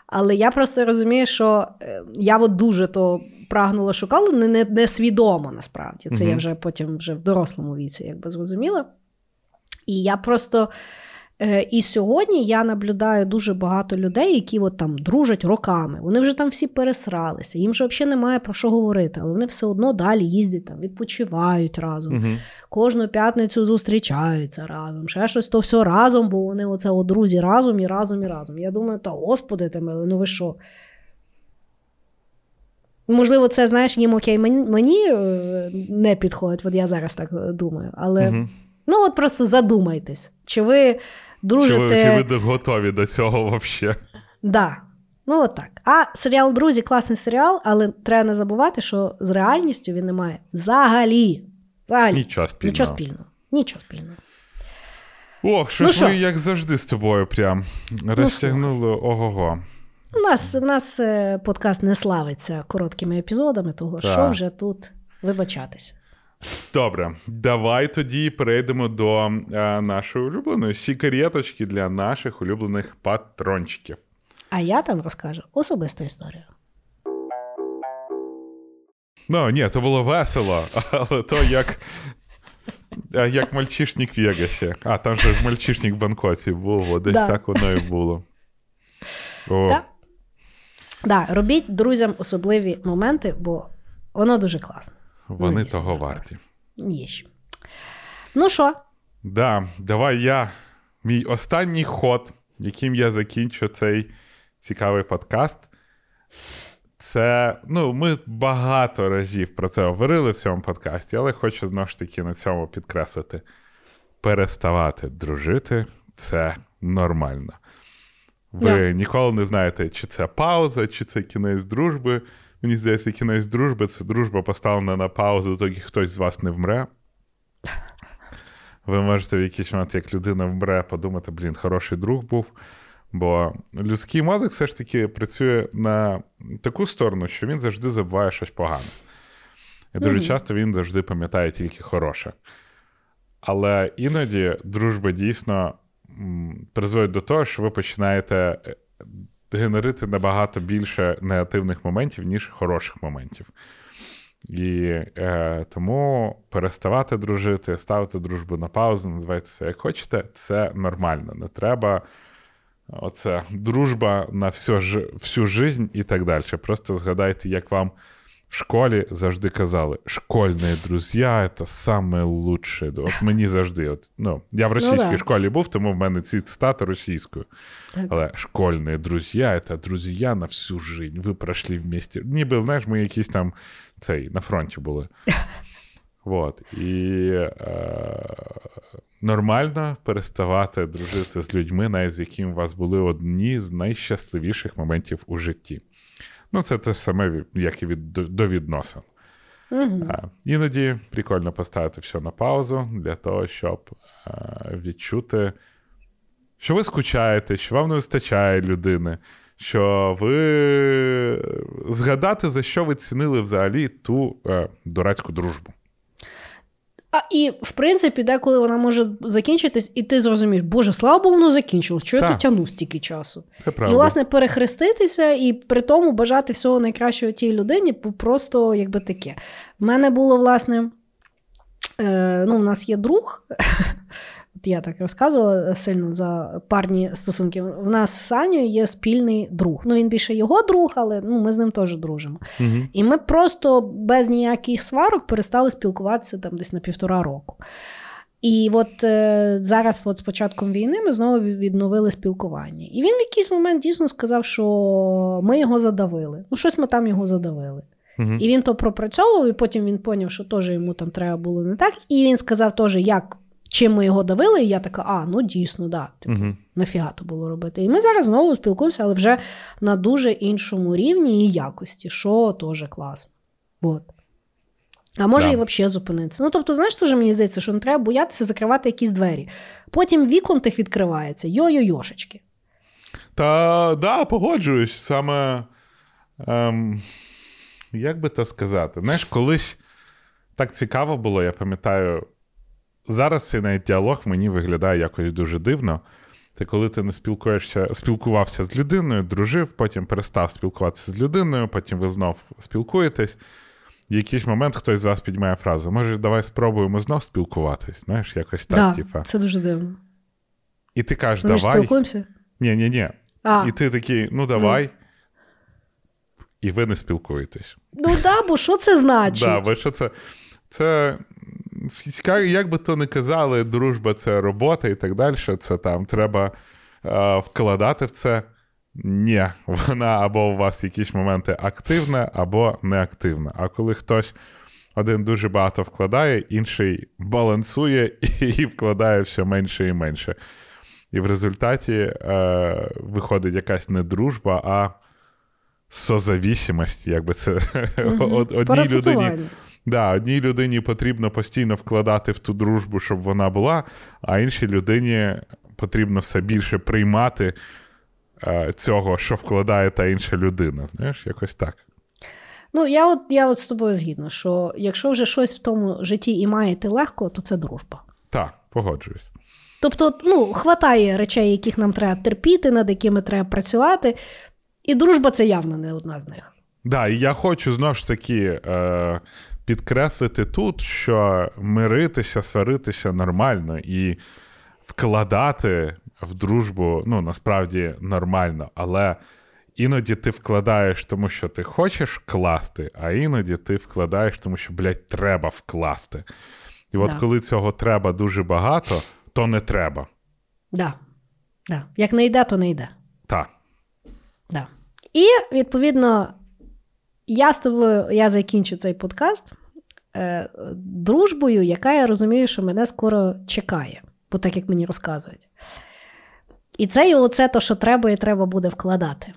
Але я просто розумію, що я от дуже то прагнула, шукала, несвідомо насправді. Це угу. Я вже потім вже в дорослому віці якби зрозуміла. І я просто... І сьогодні я наблюдаю дуже багато людей, які от там дружать роками. Вони вже там всі пересралися, їм вже взагалі немає про що говорити, але вони все одно далі їздять, там, відпочивають разом. Угу. Кожну п'ятницю зустрічаються разом, ще щось то все разом, бо вони оце о друзі разом і разом і разом. Я думаю, та господи ти милий, ну ви що? Можливо, це, знаєш, їм окей, мені не підходить, от я зараз так думаю, але угу. Ну от просто задумайтесь, чи ви... Чи ви готові до цього взагалі? Да. Ну от так. А серіал «Друзі» – класний серіал, але треба не забувати, що з реальністю він не має взагалі. Нічого спільного. Ох, щось ми, як завжди, з тобою прям розтягнули ого-го. У нас подкаст не славиться короткими епізодами, того, що вже тут вибачатися. Добре, давай тоді перейдемо до нашої улюбленої сікареточки для наших улюблених патрончиків. А я там розкажу особисту історію. Ну, ні, то було весело, але то як мальчишник в Вегасі. А, там же мальчишник в Бангкоці був, десь так воно і було. Так, робіть друзям особливі моменти, бо воно дуже класно. Вони того варті. Ніж. Ну що? Да, давай мій останній ход, яким я закінчу цей цікавий подкаст. Це, ми багато разів про це говорили в цьому подкасті, але хочу знову ж таки на цьому підкреслити. Переставати дружити – це нормально. Ви ніколи не знаєте, чи це пауза, чи це кінець дружби. Мені здається, кінець дружби – це дружба поставлена на паузу, тоді хтось з вас не вмре. Ви можете в якийсь момент, як людина вмре, подумати, хороший друг був. Бо людський мозок все ж таки працює на таку сторону, що він завжди забуває щось погане. І дуже часто він завжди пам'ятає тільки хороше. Але іноді дружба дійсно призводить до того, що ви починаєте... генерити набагато більше негативних моментів, ніж хороших моментів. І тому переставати дружити, ставити дружбу на паузу, називайте це як хочете, це нормально. Не треба оце дружба на всю жизнь і так далі. Просто згадайте, як вам в школі завжди казали, школьні друзі – це саме лучше. От мені завжди. Я в російській школі був, тому в мене ці цитати російською. Так. Але школьні друзі – це друзі на всю життя. Ви пройшли вместе. Ніби, знаєш, ми якісь там на фронті були. Вот. І нормально переставати дружити з людьми, навіть з якими у вас були одні з найщасливіших моментів у житті. Це те саме, як і до відносин. Угу. Іноді прикольно поставити все на паузу для того, щоб відчути, що ви скучаєте, що вам не вистачає людини, що ви згадати, за що ви цінили взагалі ту дурацьку дружбу. І, в принципі, деколи вона може закінчитись, і ти зрозумієш, боже, слава Богу, воно закінчилось, що я тут тягну стільки часу. Це правда. І, власне, перехреститися, і при тому бажати всього найкращого тій людині, просто, якби таке. В мене було, власне, у нас є друг, я так розказувала сильно за парні стосунки. В нас з Санею є спільний друг. Ну, він більше його друг, але ми з ним теж дружимо. Угу. І ми просто без ніяких сварок перестали спілкуватися там десь на 1.5 року. І от зараз, з початком війни, ми знову відновили спілкування. І він в якийсь момент дійсно сказав, що ми його задавили. Ну, щось ми там його задавили. Угу. І він то пропрацьовував, і потім він поняв, що теж йому там треба було не так. І він сказав теж, як... Чим ми його давили, і я така, дійсно, да. Нафіга то було робити. І ми зараз знову спілкуємося, але вже на дуже іншому рівні і якості, що теж класно. От. А може і взагалі зупинитися. Ну, тобто, знаєш, теж мені здається, що не треба боятися закривати якісь двері. Потім вікон тих відкривається. Йошечки. Та, да, погоджуюсь. Саме, як би то сказати, знаєш, колись так цікаво було, я пам'ятаю, зараз цей навіть діалог мені виглядає якось дуже дивно. Це коли ти не спілкувався з людиною, дружив, потім перестав спілкуватися з людиною, потім ви знов спілкуєтесь. В якийсь момент хтось з вас піднімає фразу: може, давай спробуємо знов спілкуватись, знаєш, якось так. Да, типа. Це дуже дивно. І ти кажеш, давай. Ми спілкуємося? Ні. І ти такий, давай. І ви не спілкуєтесь. Бо що це значить? Бо що це... Як би то не казали, дружба – це робота і так далі, це там треба вкладати в це. Ні, вона або у вас в якісь моменти активна, або неактивна. А коли хтось один дуже багато вкладає, інший балансує і вкладає все менше і менше. І в результаті виходить якась не дружба, а созавісимость, як би це одній людині. Да, одній людині потрібно постійно вкладати в ту дружбу, щоб вона була, а іншій людині потрібно все більше приймати цього, що вкладає та інша людина. Знаєш, якось так. Я з тобою згідна, що якщо вже щось в тому житті і маєте легко, то це дружба. Так, погоджуюсь. Тобто, хватає речей, яких нам треба терпіти, над якими треба працювати, і дружба – це явно не одна з них. Да, і я хочу, знову ж таки, підкреслити тут, що миритися, сваритися нормально і вкладати в дружбу, насправді нормально, але іноді ти вкладаєш тому, що ти хочеш вкласти, а іноді ти вкладаєш тому, що, треба вкласти. І от коли цього треба дуже багато, то не треба. Да. Як не йде, то не йде. Так. Да. І, відповідно, я закінчу цей подкаст дружбою, яка, я розумію, що мене скоро чекає, бо так, як мені розказують. І це і оце то, що треба і треба буде вкладати.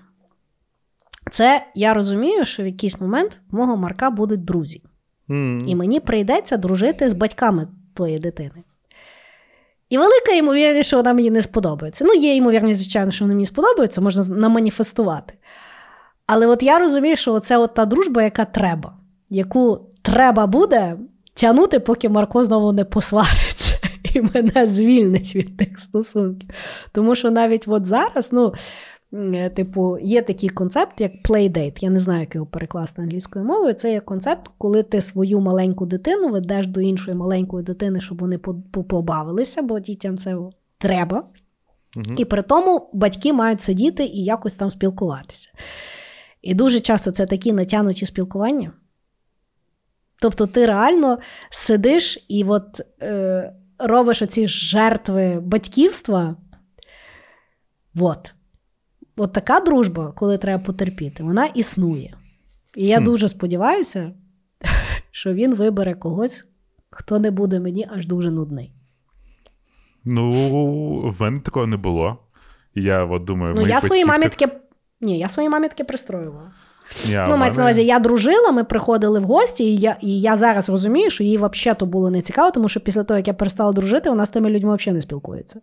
Це я розумію, що в якийсь момент в мого Марка будуть друзі. Mm-hmm. І мені прийдеться дружити з батьками твоєї дитини. І велика ймовірність, що вона мені не сподобається. Є ймовірність, звичайно, що вона мені сподобається, можна наманіфестувати. Але я розумію, що це та дружба, яка треба. Яку треба буде тягнути, поки Марко знову не посвариться і мене звільнить від тих стосунків. Тому що навіть зараз, є такий концепт, як playdate. Я не знаю, як його перекласти англійською мовою. Це є концепт, коли ти свою маленьку дитину ведеш до іншої маленької дитини, щоб вони побавилися, бо дітям це треба. Угу. І при тому батьки мають сидіти і якось там спілкуватися. І дуже часто це такі натягнуті спілкування. Тобто ти реально сидиш і робиш оці жертви батьківства. От така дружба, коли треба потерпіти, вона існує. І я дуже сподіваюся, що він вибере когось, хто не буде мені аж дуже нудний. В мене такого не було. Я думаю... я своїй мамі таке пристроювала. Мається на увазі, я дружила, ми приходили в гості, і я зараз розумію, що їй взагалі то було не цікаво, тому що після того, як я перестала дружити, вона з тими людьми взагалі не спілкується.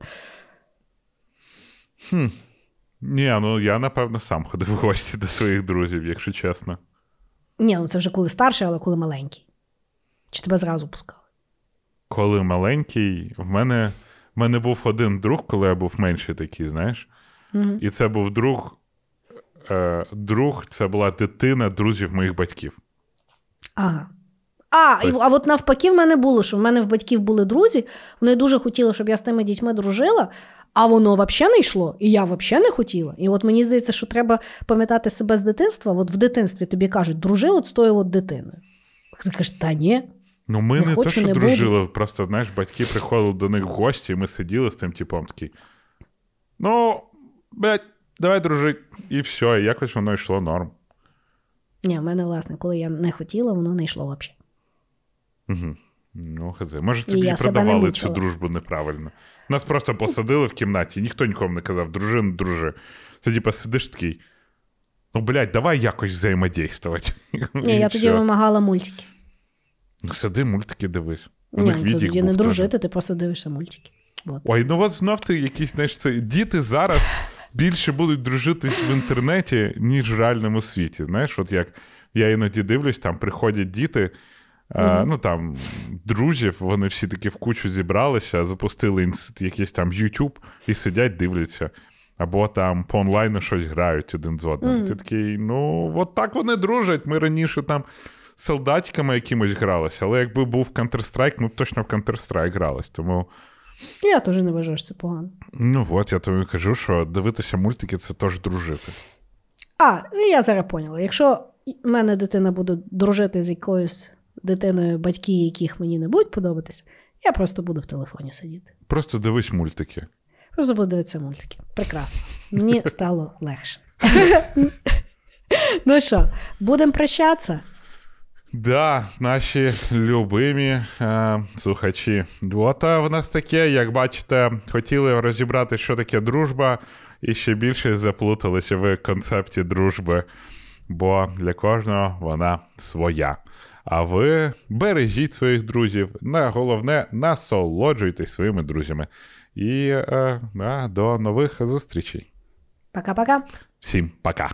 Я, напевно, сам ходив в гості до своїх друзів, якщо чесно. Це вже коли старший, але коли маленький. Чи тебе зразу пускали? Коли маленький, в мене був один друг, коли я був менший такий, знаєш. Mm-hmm. І це був друг, це була дитина друзів моїх батьків. Ага. А от навпаки в мене було, що в мене в батьків були друзі, вони дуже хотіли, щоб я з тими дітьми дружила, а воно взагалі не йшло, і я взагалі не хотіла. І от мені здається, що треба пам'ятати себе з дитинства. От в дитинстві тобі кажуть, дружи от з тою от дитиною. Ти кажеш, та ні. Ну ми не те, що не дружили, буду. Просто, знаєш, батьки приходили до них в гості, і ми сиділи з цим типом такий, ну, блядь, давай дружить, і все, і якось воно йшло норм. Ні, в мене, власне, коли я не хотіла, воно не йшло взагалі. Угу. Ну, хазе. Може, тобі і продавали цю дружбу неправильно. Нас просто посадили в кімнаті, ніхто нікому не казав, дружин, дружи. Ти, типа, сидиш такий, ну, блядь, давай якось взаємодействувати. Ні, я тоді вимагала мультики. Ну, сиди, мультики дивись. Ні, це тоді не дружити, ти просто дивишся мультики. От. Ой, ну от знов ти якісь, знаєш, це діти зараз більше будуть дружитись в інтернеті, ніж в реальному світі. Знаєш, от як я іноді дивлюсь, там приходять діти, ну там друзів, вони всі таки в кучу зібралися, запустили якийсь там YouTube і сидять, дивляться. Або там по онлайну щось грають один з одним. Ти такий, ну, от так вони дружать. Ми раніше там солдатиками якимось гралися, але якби був Counter-Strike, ми б точно в Counter-Strike грались, тому... Я теж не вважаю, що це погано. Ну от, я тобі кажу, що дивитися мультики – це теж дружити. Я зараз поняла. Якщо в мене дитина буде дружити з якоюсь дитиною, батьки яких мені не будуть подобатись, я просто буду в телефоні сидіти. Просто дивись мультики. Просто буду дивитися мультики. Прекрасно. Мені стало легше. Ну що, будемо прощатися? Да, наші любимі слухачі. От в нас таке, як бачите, хотіли розібрати, що таке дружба, і ще більше заплуталися в концепті дружби, бо для кожного вона своя. А ви бережіть своїх друзів, головне, насолоджуйтесь своїми друзями. І до нових зустрічей. Пока-пока. Всім пока.